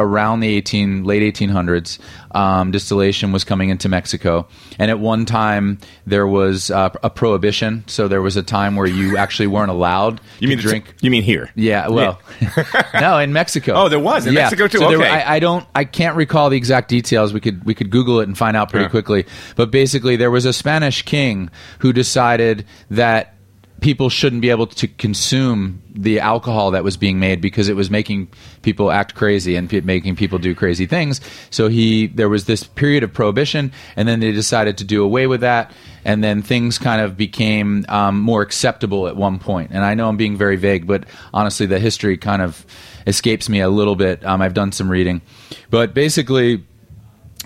around the eighteen late eighteen hundreds. Um, distillation was coming into Mexico, and at one time there was uh, a prohibition. So there was a time where you actually weren't allowed you to mean drink. T- you mean here? Yeah. Well, yeah. No, in Mexico. Oh, there was in yeah. Mexico too. So okay. There, I, I don't. I can't recall the exact details. We could we could Google it and find out pretty yeah. quickly. But basically, there was a Spanish king who decided that people shouldn't be able to consume the alcohol that was being made because it was making people act crazy and p- making people do crazy things. So he, there was this period of prohibition, and then they decided to do away with that, and then things kind of became um, more acceptable at one point. And I know I'm being very vague, but honestly, the history kind of escapes me a little bit. Um, I've done some reading, but basically,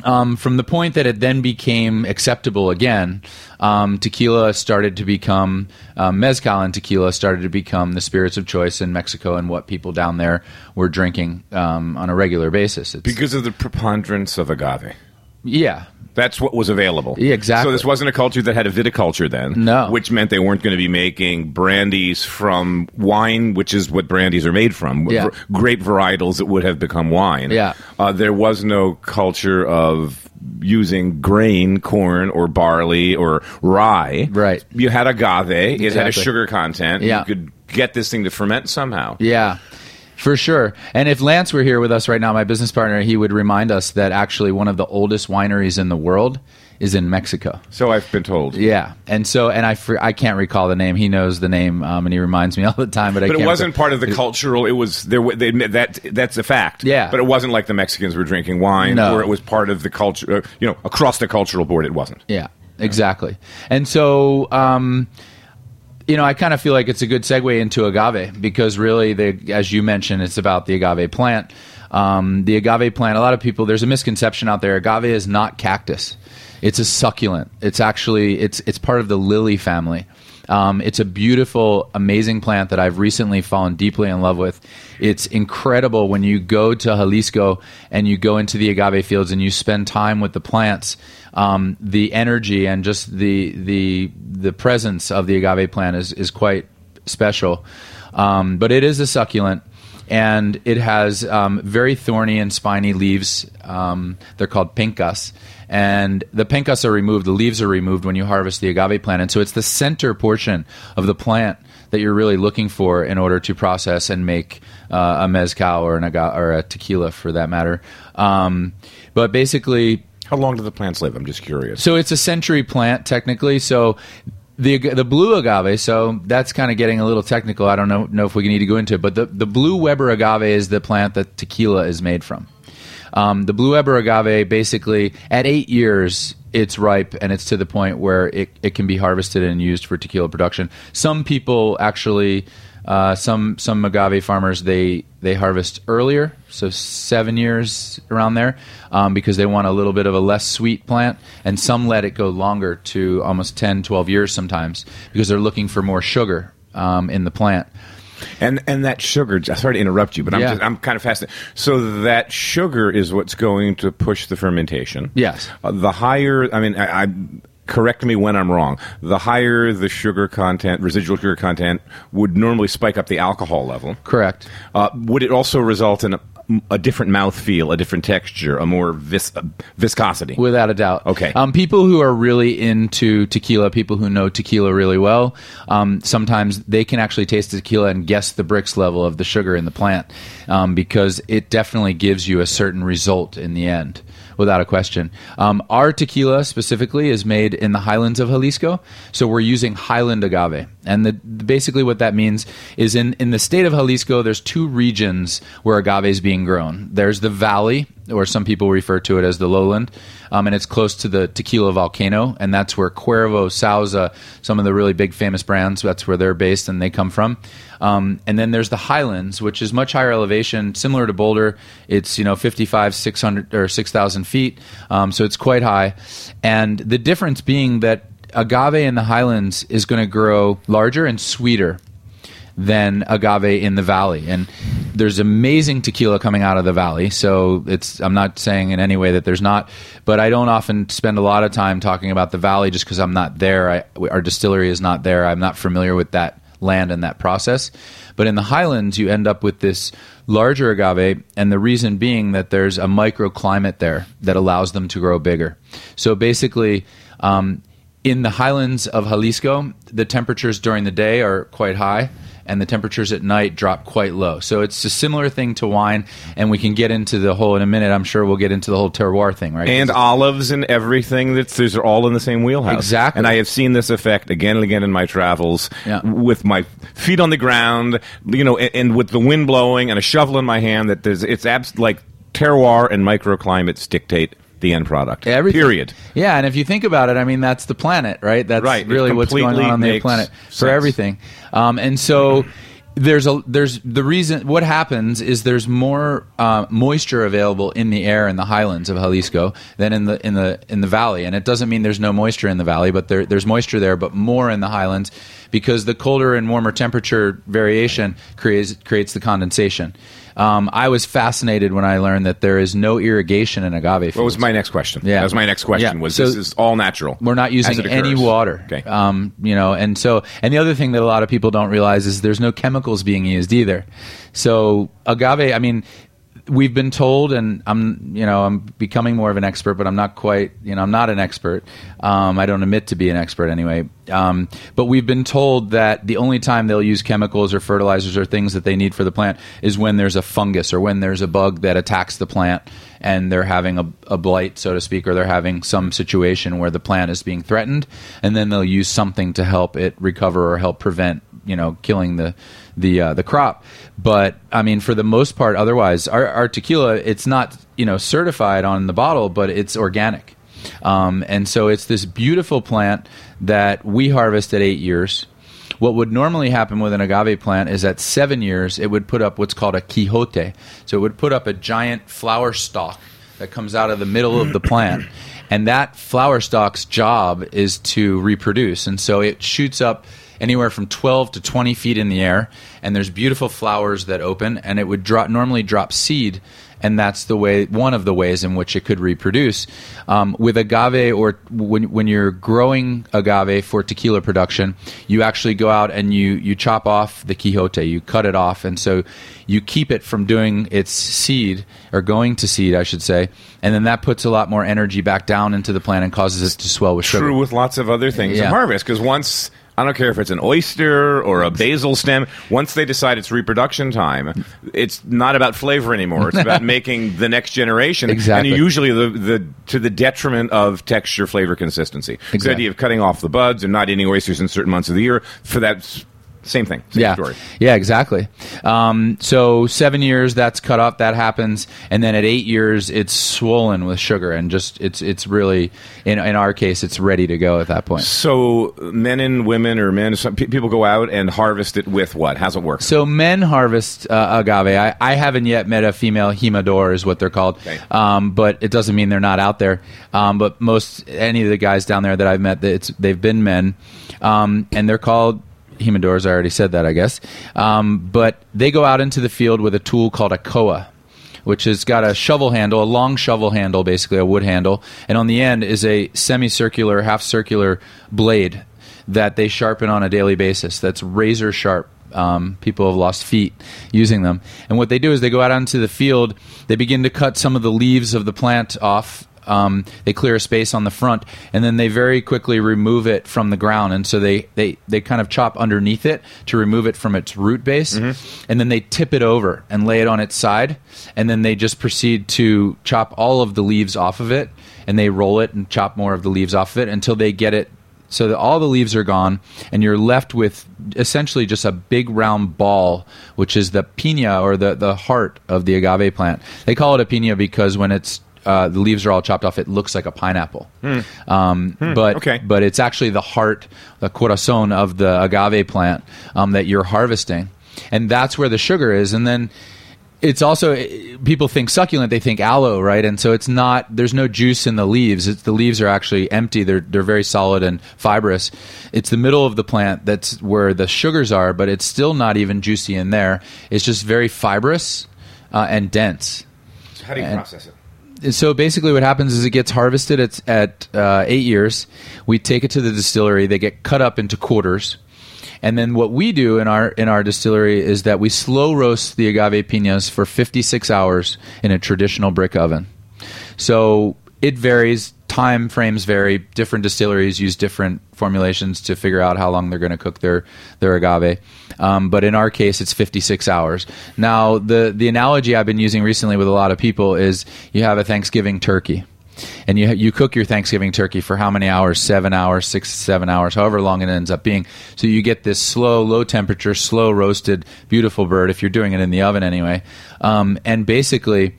um, from the point that it then became acceptable again. Um, tequila started to become um, mezcal and tequila started to become the spirits of choice in Mexico and what people down there were drinking um, on a regular basis. It's, because of the preponderance of agave. Yeah. That's what was available. Yeah, exactly. So this wasn't a culture that had a viticulture then. No. Which meant they weren't going to be making brandies from wine, which is what brandies are made from. Yeah. Grape varietals that would have become wine. Yeah. Uh, there was no culture of using grain, corn, or barley, or rye. Right. You had agave. Exactly. It had a sugar content. Yeah. You could get this thing to ferment somehow. Yeah. For sure. And if Lance were here with us right now, my business partner, he would remind us that actually one of the oldest wineries in the world is in Mexico. So I've been told. Yeah. And so, and I I can't recall the name. He knows the name, um, and he reminds me all the time. But, but I can't it wasn't recall. Part of the cultural. It was there. They, that that's a fact. Yeah. But it wasn't like the Mexicans were drinking wine, no. or it was part of the culture. You know, across the cultural board, it wasn't. Yeah. Exactly. And so. Um, You know, I kind of feel like it's a good segue into agave because really, the, as you mentioned, it's about the agave plant. Um, the agave plant, a lot of people, there's a misconception out there. Agave is not cactus. It's a succulent. It's actually, it's it's part of the lily family. Um, it's a beautiful, amazing plant that I've recently fallen deeply in love with. It's incredible when you go to Jalisco and you go into the agave fields and you spend time with the plants. Um, the energy and just the the the presence of the agave plant is is quite special. Um, but it is a succulent, and it has um, very thorny and spiny leaves. Um, they're called pencas. And the pencas are removed, the leaves are removed when you harvest the agave plant. And so it's the center portion of the plant that you're really looking for in order to process and make uh, a mezcal or, an aga- or a tequila for that matter. Um, but basically... How long do the plants live? I'm just curious. So it's a century plant, technically. So... The the blue agave, so that's kind of getting a little technical. I don't know, know if we need to go into it, but the, the blue Weber agave is the plant that tequila is made from. Um, the blue Weber agave, basically, at eight years, it's ripe, and it's to the point where it, it can be harvested and used for tequila production. Some people actually, uh, some some agave farmers, they, they harvest earlier, so seven years around there, um, because they want a little bit of a less sweet plant, and some let it go longer to almost ten, twelve years sometimes because they're looking for more sugar um, in the plant. And and that sugar, sorry to interrupt you, but I'm yeah. just, I'm kind of fascinated. So that sugar is what's going to push the fermentation. Yes. Uh, the higher, I mean, I, I correct me when I'm wrong, the higher the sugar content, residual sugar content, would normally spike up the alcohol level. Correct. Uh, would it also result in a, a different mouthfeel, a different texture, a more vis- uh, viscosity? Without a doubt. Okay. Um, people who are really into tequila, people who know tequila really well, um, sometimes they can actually taste the tequila and guess the Brix level of the sugar in the plant um, because it definitely gives you a certain result in the end. Without a question. Um, our tequila specifically is made in the highlands of Jalisco. So we're using highland agave. And the, basically what that means is in, in the state of Jalisco, there's two regions where agave is being grown. There's the valley, or some people refer to it as the lowland, um, and it's close to the tequila volcano. And that's where Cuervo, Sauza, some of the really big famous brands, that's where they're based and they come from. Um, and then there's the highlands, which is much higher elevation, similar to Boulder. It's, you know, fifty-five, six hundred or six thousand feet. Um, so it's quite high. And the difference being that agave in the highlands is going to grow larger and sweeter than agave in the valley. And there's amazing tequila coming out of the valley. So it's, I'm not saying in any way that there's not, but I don't often spend a lot of time talking about the valley just because I'm not there. I, our distillery is not there. I'm not familiar with that land and that process. But in the highlands, you end up with this larger agave, and the reason being that there's a microclimate there that allows them to grow bigger. So basically, um, in the highlands of Jalisco, the temperatures during the day are quite high, and the temperatures at night drop quite low. So it's a similar thing to wine, and we can get into the whole in a minute. I'm sure we'll get into the whole terroir thing, right? And olives and everything, that's, those are all in the same wheelhouse. Exactly. And I have seen this effect again and again in my travels, yeah. with my feet on the ground, you know, and, and with the wind blowing and a shovel in my hand. That there's, it's abs- like terroir and microclimates dictate the end product. Everything. Period. Yeah, and if you think about it, I mean, that's the planet, right? That's right. Really what's going on on the planet sense. For everything. Um, and so there's a there's the reason what happens is there's more uh, moisture available in the air in the highlands of Jalisco than in the in the in the valley. And it doesn't mean there's no moisture in the valley, but there there's moisture there, but more in the highlands because the colder and warmer temperature variation creates creates the condensation. Um, I was fascinated when I learned that there is no irrigation in agave fields. What was my next question? Yeah. That was my next question. Yeah. Was so this is all natural? We're not using any water. Okay. Um, you know, and so and the other thing that a lot of people don't realize is there's no chemicals being used either. So agave, I mean, we've been told, and I'm, you know, I'm becoming more of an expert, but I'm not quite, you know, I'm not an expert. Um, I don't admit to be an expert anyway. Um, but we've been told that the only time they'll use chemicals or fertilizers or things that they need for the plant is when there's a fungus or when there's a bug that attacks the plant and they're having a, a blight, so to speak, or they're having some situation where the plant is being threatened, and then they'll use something to help it recover or help prevent, you know, killing the the uh, the crop. But I mean, for the most part, otherwise, our, our tequila, it's not, you know, certified on the bottle, but it's organic, um, and so it's this beautiful plant that we harvest at eight years. What would normally happen with an agave plant is at seven years, it would put up what's called a quijote. So it would put up a giant flower stalk that comes out of the middle of the plant. And that flower stalk's job is to reproduce. And so it shoots up anywhere from twelve to twenty feet in the air, and there's beautiful flowers that open, and it would drop, normally drop seed, and that's the way, one of the ways in which it could reproduce. Um, with agave, or when when you're growing agave for tequila production, you actually go out and you you chop off the quijote, you cut it off, and so you keep it from doing its seed, or going to seed, I should say, and then that puts a lot more energy back down into the plant and causes it to swell with sugar. True with lots of other things in yeah. harvest, because once... I don't care if it's an oyster or a basil stem. Once they decide it's reproduction time, it's not about flavor anymore. It's about making the next generation. Exactly. And usually the, the to the detriment of texture, flavor, consistency. Exactly. The idea of cutting off the buds and not eating oysters in certain months of the year, for that... Same thing. Same yeah. story. Yeah, exactly. Um, so seven years, that's cut off. That happens. And then at eight years, it's swollen with sugar. And just it's it's really, in in our case, it's ready to go at that point. So men and women, or men, some pe- people go out and harvest it with what? How's it work? So men harvest uh, agave. I, I haven't yet met a female himador, is what they're called. Okay. Um, but it doesn't mean they're not out there. Um, but most, any of the guys down there that I've met, it's, they've been men. Um, and they're called... himadors, I already said that, I guess. Um, but they go out into the field with a tool called a koa, which has got a shovel handle, a long shovel handle, basically a wood handle, and on the end is a semicircular, half-circular blade that they sharpen on a daily basis. That's razor sharp. Um, people have lost feet using them. And what they do is they go out onto the field, they begin to cut some of the leaves of the plant off. Um, they clear a space on the front, and then they very quickly remove it from the ground. And so they, they, they kind of chop underneath it to remove it from its root base. Mm-hmm. And then they tip it over and lay it on its side. And then they just proceed to chop all of the leaves off of it. And they roll it and chop more of the leaves off of it until they get it so that all the leaves are gone, and you're left with essentially just a big round ball, which is the piña, or the, the heart of the agave plant. They call it a piña because when it's Uh, the leaves are all chopped off, it looks like a pineapple. Mm. Um, mm. But okay. but it's actually the heart, the corazon of the agave plant um, that you're harvesting. And that's where the sugar is. And then it's also, it, people think succulent, they think aloe, right? And so it's not, there's no juice in the leaves. It's, the leaves are actually empty. They're they're very solid and fibrous. It's the middle of the plant that's where the sugars are, but it's still not even juicy in there. It's just very fibrous uh, and dense. So how do you and, process it? So basically what happens is it gets harvested at, at uh, eight years. We take it to the distillery. They get cut up into quarters. And then what we do in our in our distillery is that we slow roast the agave piñas for fifty-six hours in a traditional brick oven. So it varies. Time frames vary. Different distilleries use different formulations to figure out how long they're going to cook their, their agave. Um, but in our case, it's fifty-six hours. Now, the, the analogy I've been using recently with a lot of people is you have a Thanksgiving turkey. And you you cook your Thanksgiving turkey for how many hours? Seven hours, six, seven hours, however long it ends up being. So you get this slow, low temperature, slow roasted, beautiful bird, if you're doing it in the oven anyway. Um, and basically...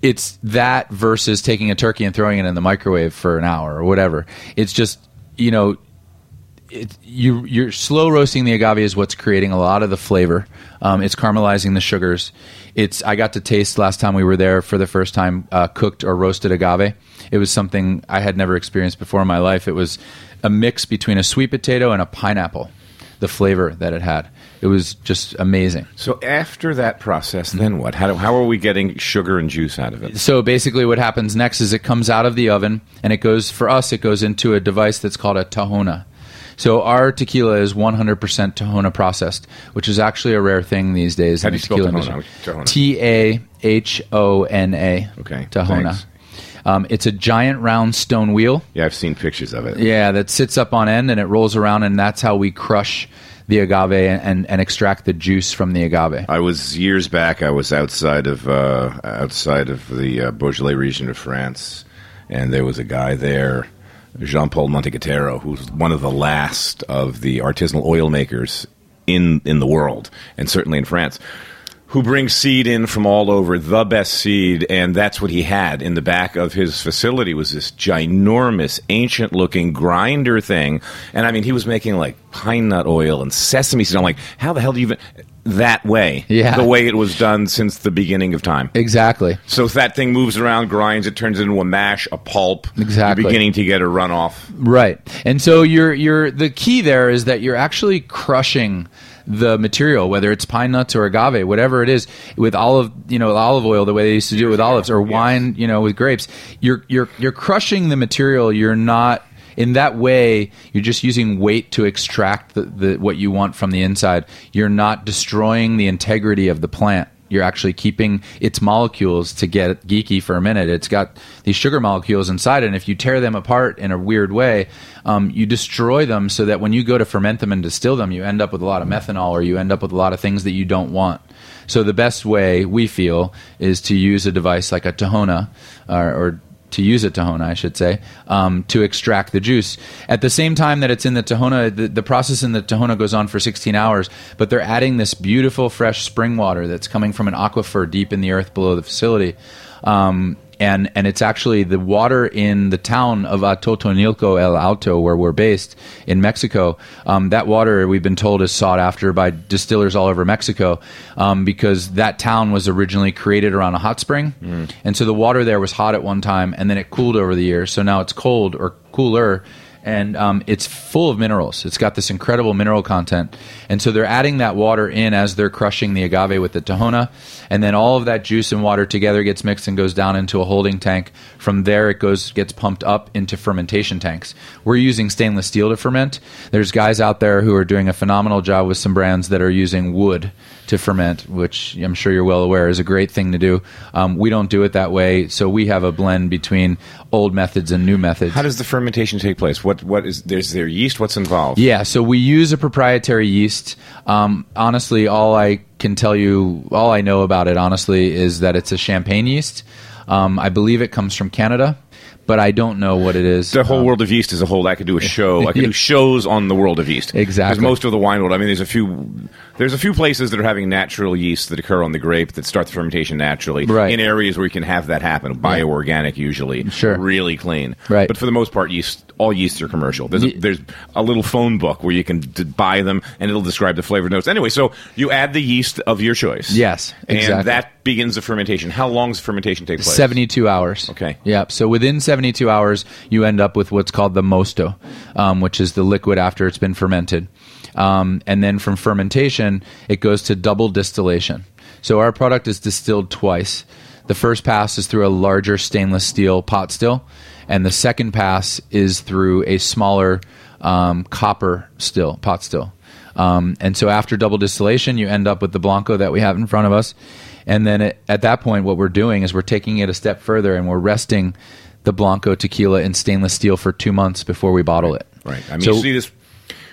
it's that versus taking a turkey and throwing it in the microwave for an hour or whatever. It's just, you know, it, you, you're slow roasting the agave is what's creating a lot of the flavor. Um, it's caramelizing the sugars. It's I got to taste last time we were there for the first time uh, cooked or roasted agave. It was something I had never experienced before in my life. It was a mix between a sweet potato and a pineapple, the flavor that it had. It was just amazing. So after that process, then what? How do, how are we getting sugar and juice out of it? So basically what happens next is it comes out of the oven, and it goes, for us, it goes into a device that's called a tahona. So our tequila is one hundred percent tahona processed, which is actually a rare thing these days. How do you spell tahona? T A H O N A. Okay. Tahona. Um, it's a giant round stone wheel. Yeah, I've seen pictures of it. Yeah, that sits up on end and it rolls around, and that's how we crush the agave and, and, and extract the juice from the agave. I was years back. I was outside of uh, outside of the uh, Beaujolais region of France, and there was a guy there, Jean-Paul Montecatero, who's one of the last of the artisanal oil makers in in the world, and certainly in France, who brings seed in from all over, the best seed, and that's what he had in the back of his facility was this ginormous, ancient-looking grinder thing. And, I mean, he was making, like, pine nut oil and sesame seed. I'm like, how the hell do you even... that way, yeah. The way it was done since the beginning of time. Exactly. So if that thing moves around, grinds, it turns into a mash, a pulp. Exactly. You're beginning to get a runoff. Right. And so you're you're the key there is that you're actually crushing the material, whether it's pine nuts or agave, whatever it is, with olive, you know, olive oil, the way they used to do it with olives, or wine, you know, with grapes. You're you're you're crushing the material. You're not. In that way, you're just using weight to extract the, the what you want from the inside. You're not destroying the integrity of the plant. You're actually keeping its molecules, to get geeky for a minute. It's got these sugar molecules inside it, and if you tear them apart in a weird way, um, you destroy them so that when you go to ferment them and distill them, you end up with a lot of methanol, or you end up with a lot of things that you don't want. So the best way, we feel, is to use a device like a tahona or, or to use a tahona, I should say, um, to extract the juice. At the same time that it's in the tahona, the, the process in the tahona goes on for sixteen hours, but they're adding this beautiful, fresh spring water that's coming from an aquifer deep in the earth below the facility. Um, and, and it's actually the water in the town of Atotonilco El Alto, where we're based in Mexico. Um, that water, we've been told, is sought after by distillers all over Mexico, um, because that town was originally created around a hot spring. Mm. And so the water there was hot at one time, and then it cooled over the years. So now it's cold, or cooler, and um, it's full of minerals. It's got this incredible mineral content. And so they're adding that water in as they're crushing the agave with the tahona. And then all of that juice and water together gets mixed and goes down into a holding tank. From there, it goes gets pumped up into fermentation tanks. We're using stainless steel to ferment. There's guys out there who are doing a phenomenal job with some brands that are using wood to ferment, which I'm sure you're well aware is a great thing to do. Um, we don't do it that way, so we have a blend between old methods and new methods. How does the fermentation take place? What what is there's there yeast? What's involved? Yeah, so we use a proprietary yeast. Um, honestly, all I can tell you, all I know about it, honestly, is that it's a champagne yeast. Um, I believe it comes from Canada, but I don't know what it is. The whole um, world of yeast is a whole. I could do a show. I could yeah. do shows on the world of yeast. Exactly. Because most of the wine world, I mean, there's a few, there's a few places that are having natural yeast that occur on the grape that start the fermentation naturally. Right. In areas where you can have that happen, bioorganic usually, sure, really clean. Right. But for the most part, yeast, all yeasts are commercial. There's a, there's a little phone book where you can d- buy them, and it'll describe the flavor notes. Anyway, so you add the yeast of your choice. Yes, exactly. And that begins the fermentation. How long does fermentation take place? seventy-two hours. Okay. Yeah. So within seventy-two seventy-two hours, you end up with what's called the mosto, um, which is the liquid after it's been fermented. Um, and then from fermentation, it goes to double distillation. So our product is distilled twice. The first pass is through a larger stainless steel pot still, and the second pass is through a smaller um, copper still, pot still. Um, and so after double distillation, you end up with the Blanco that we have in front of us. And then it, at that point, what we're doing is we're taking it a step further, and we're resting the Blanco tequila in stainless steel for two months before we bottle it. Right. I mean, so you see this.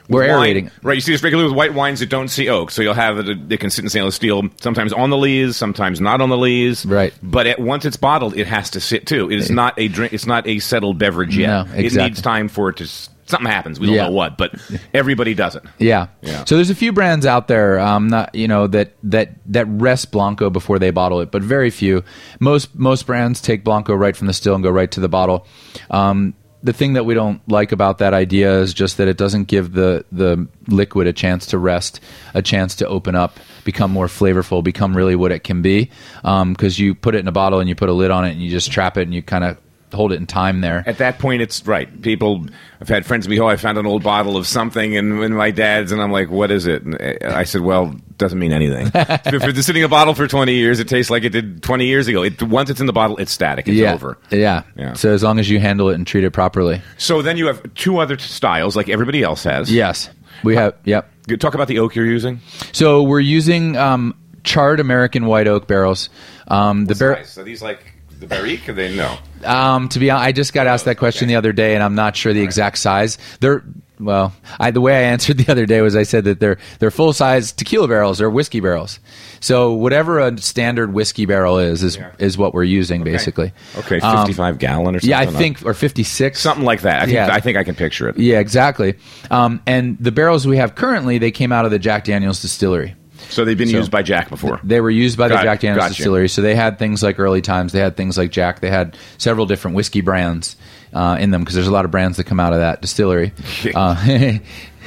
We're wine, aerating. Right. You see this regularly with white wines that don't see oak. So you'll have it, it can sit in stainless steel, sometimes on the lees, sometimes not on the lees. Right. But at, once it's bottled, it has to sit too. It is not a drink. It's not a settled beverage yet. No, exactly. It needs time for it to. Something happens. We don't yeah. know what, but everybody does it. Yeah. yeah. So there's a few brands out there, um, not you know that that that rest Blanco before they bottle it, but very few. Most most brands take Blanco right from the still and go right to the bottle. Um, the thing that we don't like about that idea is just that it doesn't give the the liquid a chance to rest, a chance to open up, become more flavorful, become really what it can be. Because um, you put it in a bottle and you put a lid on it and you just trap it and you kind of hold it in time there. At that point, it's right. People, I've had friends be, oh, I found an old bottle of something, and, and my dad's, and I'm like, what is it? And I said, well, doesn't mean anything. If it's sitting in a bottle for twenty years, it tastes like it did twenty years ago. It, once it's in the bottle, it's static. It's yeah. over. Yeah. yeah. So as long as you handle it and treat it properly. So then you have two other styles, like everybody else has. Yes. We have, yep. Talk about the oak you're using. So we're using um, charred American white oak barrels. Um, the bar- Are these like the barrique? Or they no. Um, to be honest, I just got asked that question okay. the other day, and I'm not sure the right. exact size. They're well, I, the way I answered the other day was I said that they're they're full size tequila barrels or whiskey barrels. So whatever a standard whiskey barrel is is, yeah. is what we're using okay. basically. Okay, fifty-five um, gallon or something. Yeah, I think or fifty-six, something like that. I think yeah. I think I can picture it. Yeah, exactly. Um, and the barrels we have currently, they came out of the Jack Daniel's distillery. So they've been so used by Jack before. They were used by the Got Jack Daniel's gotcha. distillery. So they had things like Early Times. They had things like Jack. They had several different whiskey brands uh, in them because there's a lot of brands that come out of that distillery. uh,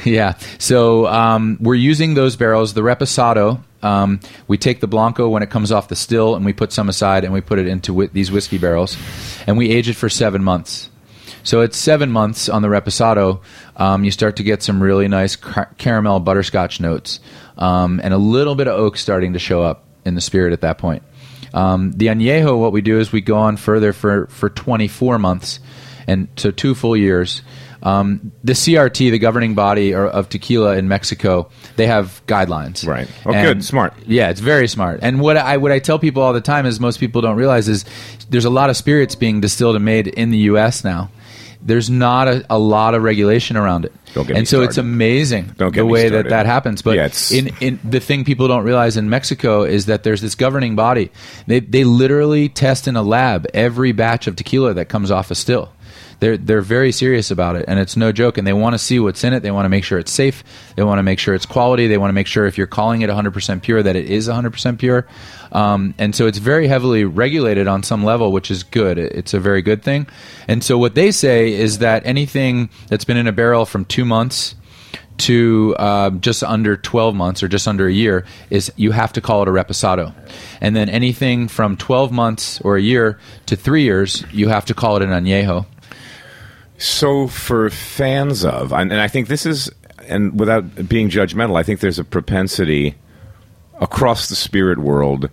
yeah. So um, we're using those barrels. The Reposado, um, we take the Blanco when it comes off the still, and we put some aside, and we put it into wh- these whiskey barrels. And we age it for seven months. So it's seven months on the Reposado. Um, you start to get some really nice car- caramel butterscotch notes. Um, and a little bit of oak starting to show up in the spirit at that point. Um, the Añejo, what we do is we go on further for, for twenty-four months, and so two full years. Um, the C R T, the governing body or, of tequila in Mexico, they have guidelines. Right. Oh, and, good. Smart. Yeah, it's very smart. And what I what I tell people all the time is most people don't realize is there's a lot of spirits being distilled and made in the U S now. There's not a, a lot of regulation around it. Don't get and me so started. It's amazing the way that that happens. But yeah, in, in the thing people don't realize in Mexico is that there's this governing body. They they literally test in a lab every batch of tequila that comes off a still. They're they're very serious about it, and it's no joke. And they want to see what's in it. They want to make sure it's safe. They want to make sure it's quality. They want to make sure if you're calling it one hundred percent pure that it is one hundred percent pure. Um, and so it's very heavily regulated on some level, which is good. It's a very good thing. And so what they say is that anything that's been in a barrel from two months to uh, just under twelve months or just under a year is you have to call it a reposado. And then anything from twelve months or a year to three years, you have to call it an añejo. So for fans of, and I think this is, and without being judgmental, I think there's a propensity across the spirit world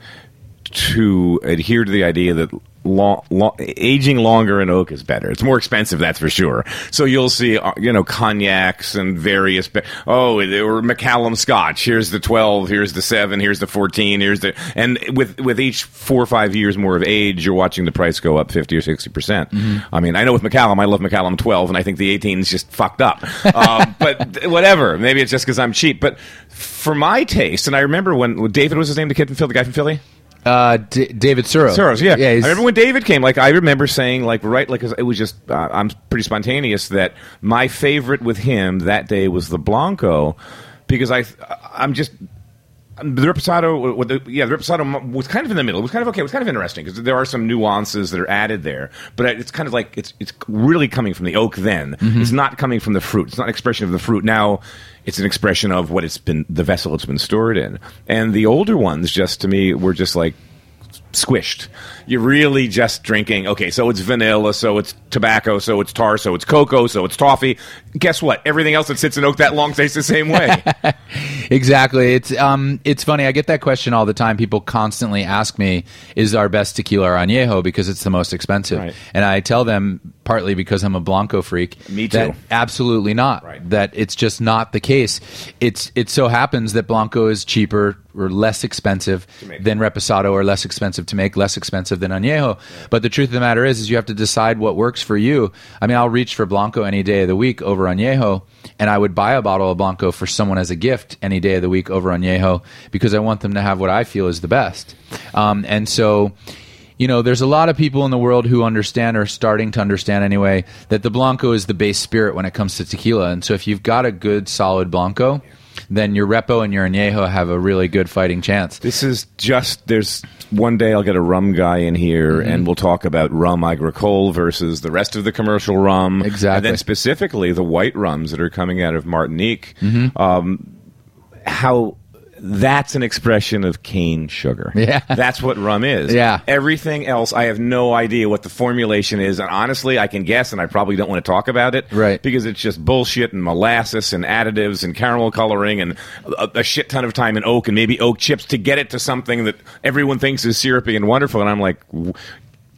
to adhere to the idea that long, long, aging longer in oak is better. It's more expensive, that's for sure. So you'll see, you know, cognacs and various, oh, or Macallum Scotch. Here's the twelve, here's the seven, here's the fourteen, here's the, and with with each four or five years more of age, you're watching the price go up fifty or sixty percent. Mm-hmm. I mean, I know with Macallum, I love Macallum twelve, and I think the eighteen is just fucked up. uh, but whatever, maybe it's just because I'm cheap. But for my taste, and I remember when David was his name, the kid from Philly, the guy from Philly. Uh, D- David Suros. Suros, yeah. yeah I remember when David came. Like I remember saying, like right, like it was just. Uh, I'm pretty spontaneous. That my favorite with him that day was the Blanco, because I, I'm just the Reposado. Yeah, the Reposado was kind of in the middle. It was kind of okay. It was kind of interesting because there are some nuances that are added there. But it's kind of like it's it's really coming from the oak. Then mm-hmm. It's not coming from the fruit. It's not an expression of the fruit now. It's an expression of what it's been, the vessel it's been stored in. And the older ones, just to me, were just like squished. You're really just drinking, okay, so it's vanilla, so it's tobacco, so it's tar, so it's cocoa, so it's toffee. Guess what? Everything else that sits in oak that long tastes the same way. Exactly. It's um, it's funny. I get that question all the time. People constantly ask me, is our best tequila or añejo because it's the most expensive? Right. And I tell them, partly because I'm a Blanco freak. Me too. That absolutely not. Right. That it's just not the case. It's It so happens that Blanco is cheaper or less expensive than Reposado or less expensive to make, less expensive than Añejo. Yeah. But the truth of the matter is, is you have to decide what works for you. I mean, I'll reach for Blanco any day of the week over Añejo, and I would buy a bottle of Blanco for someone as a gift any day of the week over Añejo because I want them to have what I feel is the best. Um, and so... You know, there's a lot of people in the world who understand or are starting to understand anyway that the Blanco is the base spirit when it comes to tequila. And so if you've got a good, solid Blanco, then your Repo and your Añejo have a really good fighting chance. This is just, there's one day I'll get a rum guy in here mm-hmm. and we'll talk about rum agricole versus the rest of the commercial rum. Exactly. And then specifically the white rums that are coming out of Martinique. Mm-hmm. Um, how... That's an expression of cane sugar. Yeah. That's what rum is. Yeah. Everything else, I have no idea what the formulation is. And honestly, I can guess, and I probably don't want to talk about it. Right. Because it's just bullshit and molasses and additives and caramel coloring and a, a shit ton of time in oak and maybe oak chips to get it to something that everyone thinks is syrupy and wonderful. And I'm like...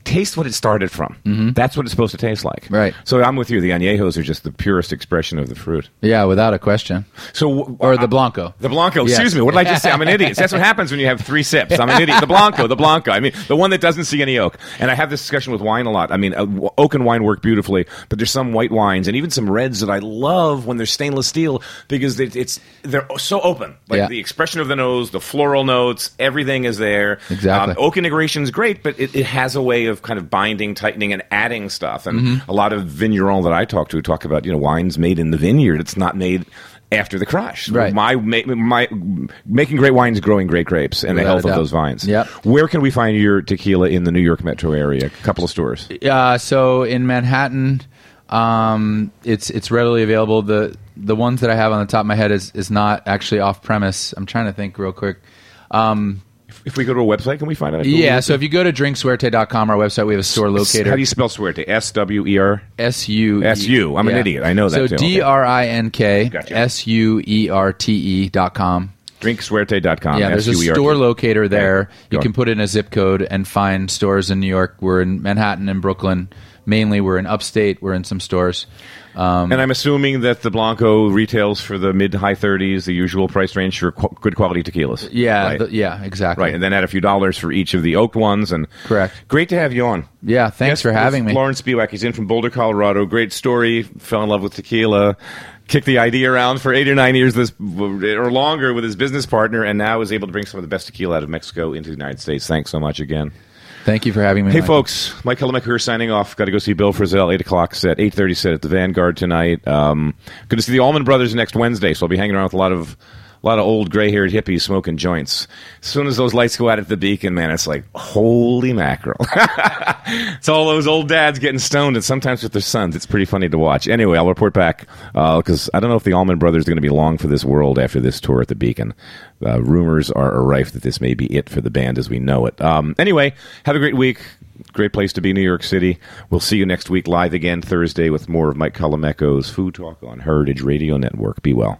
Taste what it started from. Mm-hmm. That's what it's supposed to taste like. Right. So I'm with you. The añejos are just the purest expression of the fruit. Yeah, without a question. So, Or uh, the Blanco. The Blanco. Yes. Excuse me. What did I just say? I'm an idiot. That's what happens when you have three sips. I'm an idiot. The Blanco. The Blanco. I mean, the one that doesn't see any oak. And I have this discussion with wine a lot. I mean, uh, oak and wine work beautifully, but there's some white wines and even some reds that I love when they're stainless steel because it, it's they're so open. Like yeah. the expression of the nose, the floral notes, everything is there. Exactly. Um, oak integration is great, but it, it has a way of Of kind of binding, tightening, and adding stuff. And mm-hmm. a lot of vignerons that I talk to talk about, you know, wines made in the vineyard. It's not made after the crush. Right. My, my, my making great wines, growing great grapes, and Without the health of those vines. Yep. Where can we find your tequila in the New York metro area? A couple of stores. Uh, so in Manhattan, um, it's it's readily available. The the ones that I have on the top of my head is, is not actually off premise. I'm trying to think real quick. Um, If we go to a website, can we find out? Yeah, so if you go to drink suerte dot com, our website, we have a store locator. How do you spell Suerte? S W E R? S U E. S U. I'm yeah. an idiot. I know that, so too. So D R I N K, gotcha. S U E R T E dot com. drink suerte dot com. Yeah, there's S U E R T E. A store locator there. Okay. You go can on. Put in a zip code and find stores in New York. We're in Manhattan and Brooklyn. Mainly, we're in upstate. We're in some stores. Um, and I'm assuming that the Blanco retails for the mid-high thirties, the usual price range for qu- good quality tequilas. Yeah, right? the, yeah, exactly. Right, and then add a few dollars for each of the oaked ones. And Correct. Great to have you on. Yeah, thanks yes, for having me. Lawrence Spiewak, he's in from Boulder, Colorado. Great story. Fell in love with tequila. Kicked the idea around for eight or nine years this or longer with his business partner, and now is able to bring some of the best tequila out of Mexico into the United States. Thanks so much again. Thank you for having me. Hey, Mike. Folks. Mike Colameco here signing off. Got to go see Bill Frisell, eight o'clock set, eight thirty set at the Vanguard tonight. Um, going to see the Allman Brothers next Wednesday, so I'll be hanging around with a lot of a lot of old gray-haired hippies smoking joints. As soon as those lights go out at the Beacon, man, it's like, holy mackerel. It's all those old dads getting stoned, and sometimes with their sons. It's pretty funny to watch. Anyway, I'll report back, because uh, I don't know if the Allman Brothers are going to be long for this world after this tour at the Beacon. Uh, rumors are rife that this may be it for the band as we know it. Um, anyway, have a great week. Great place to be, New York City. We'll see you next week live again Thursday with more of Mike Colameco's Food Talk on Heritage Radio Network. Be well.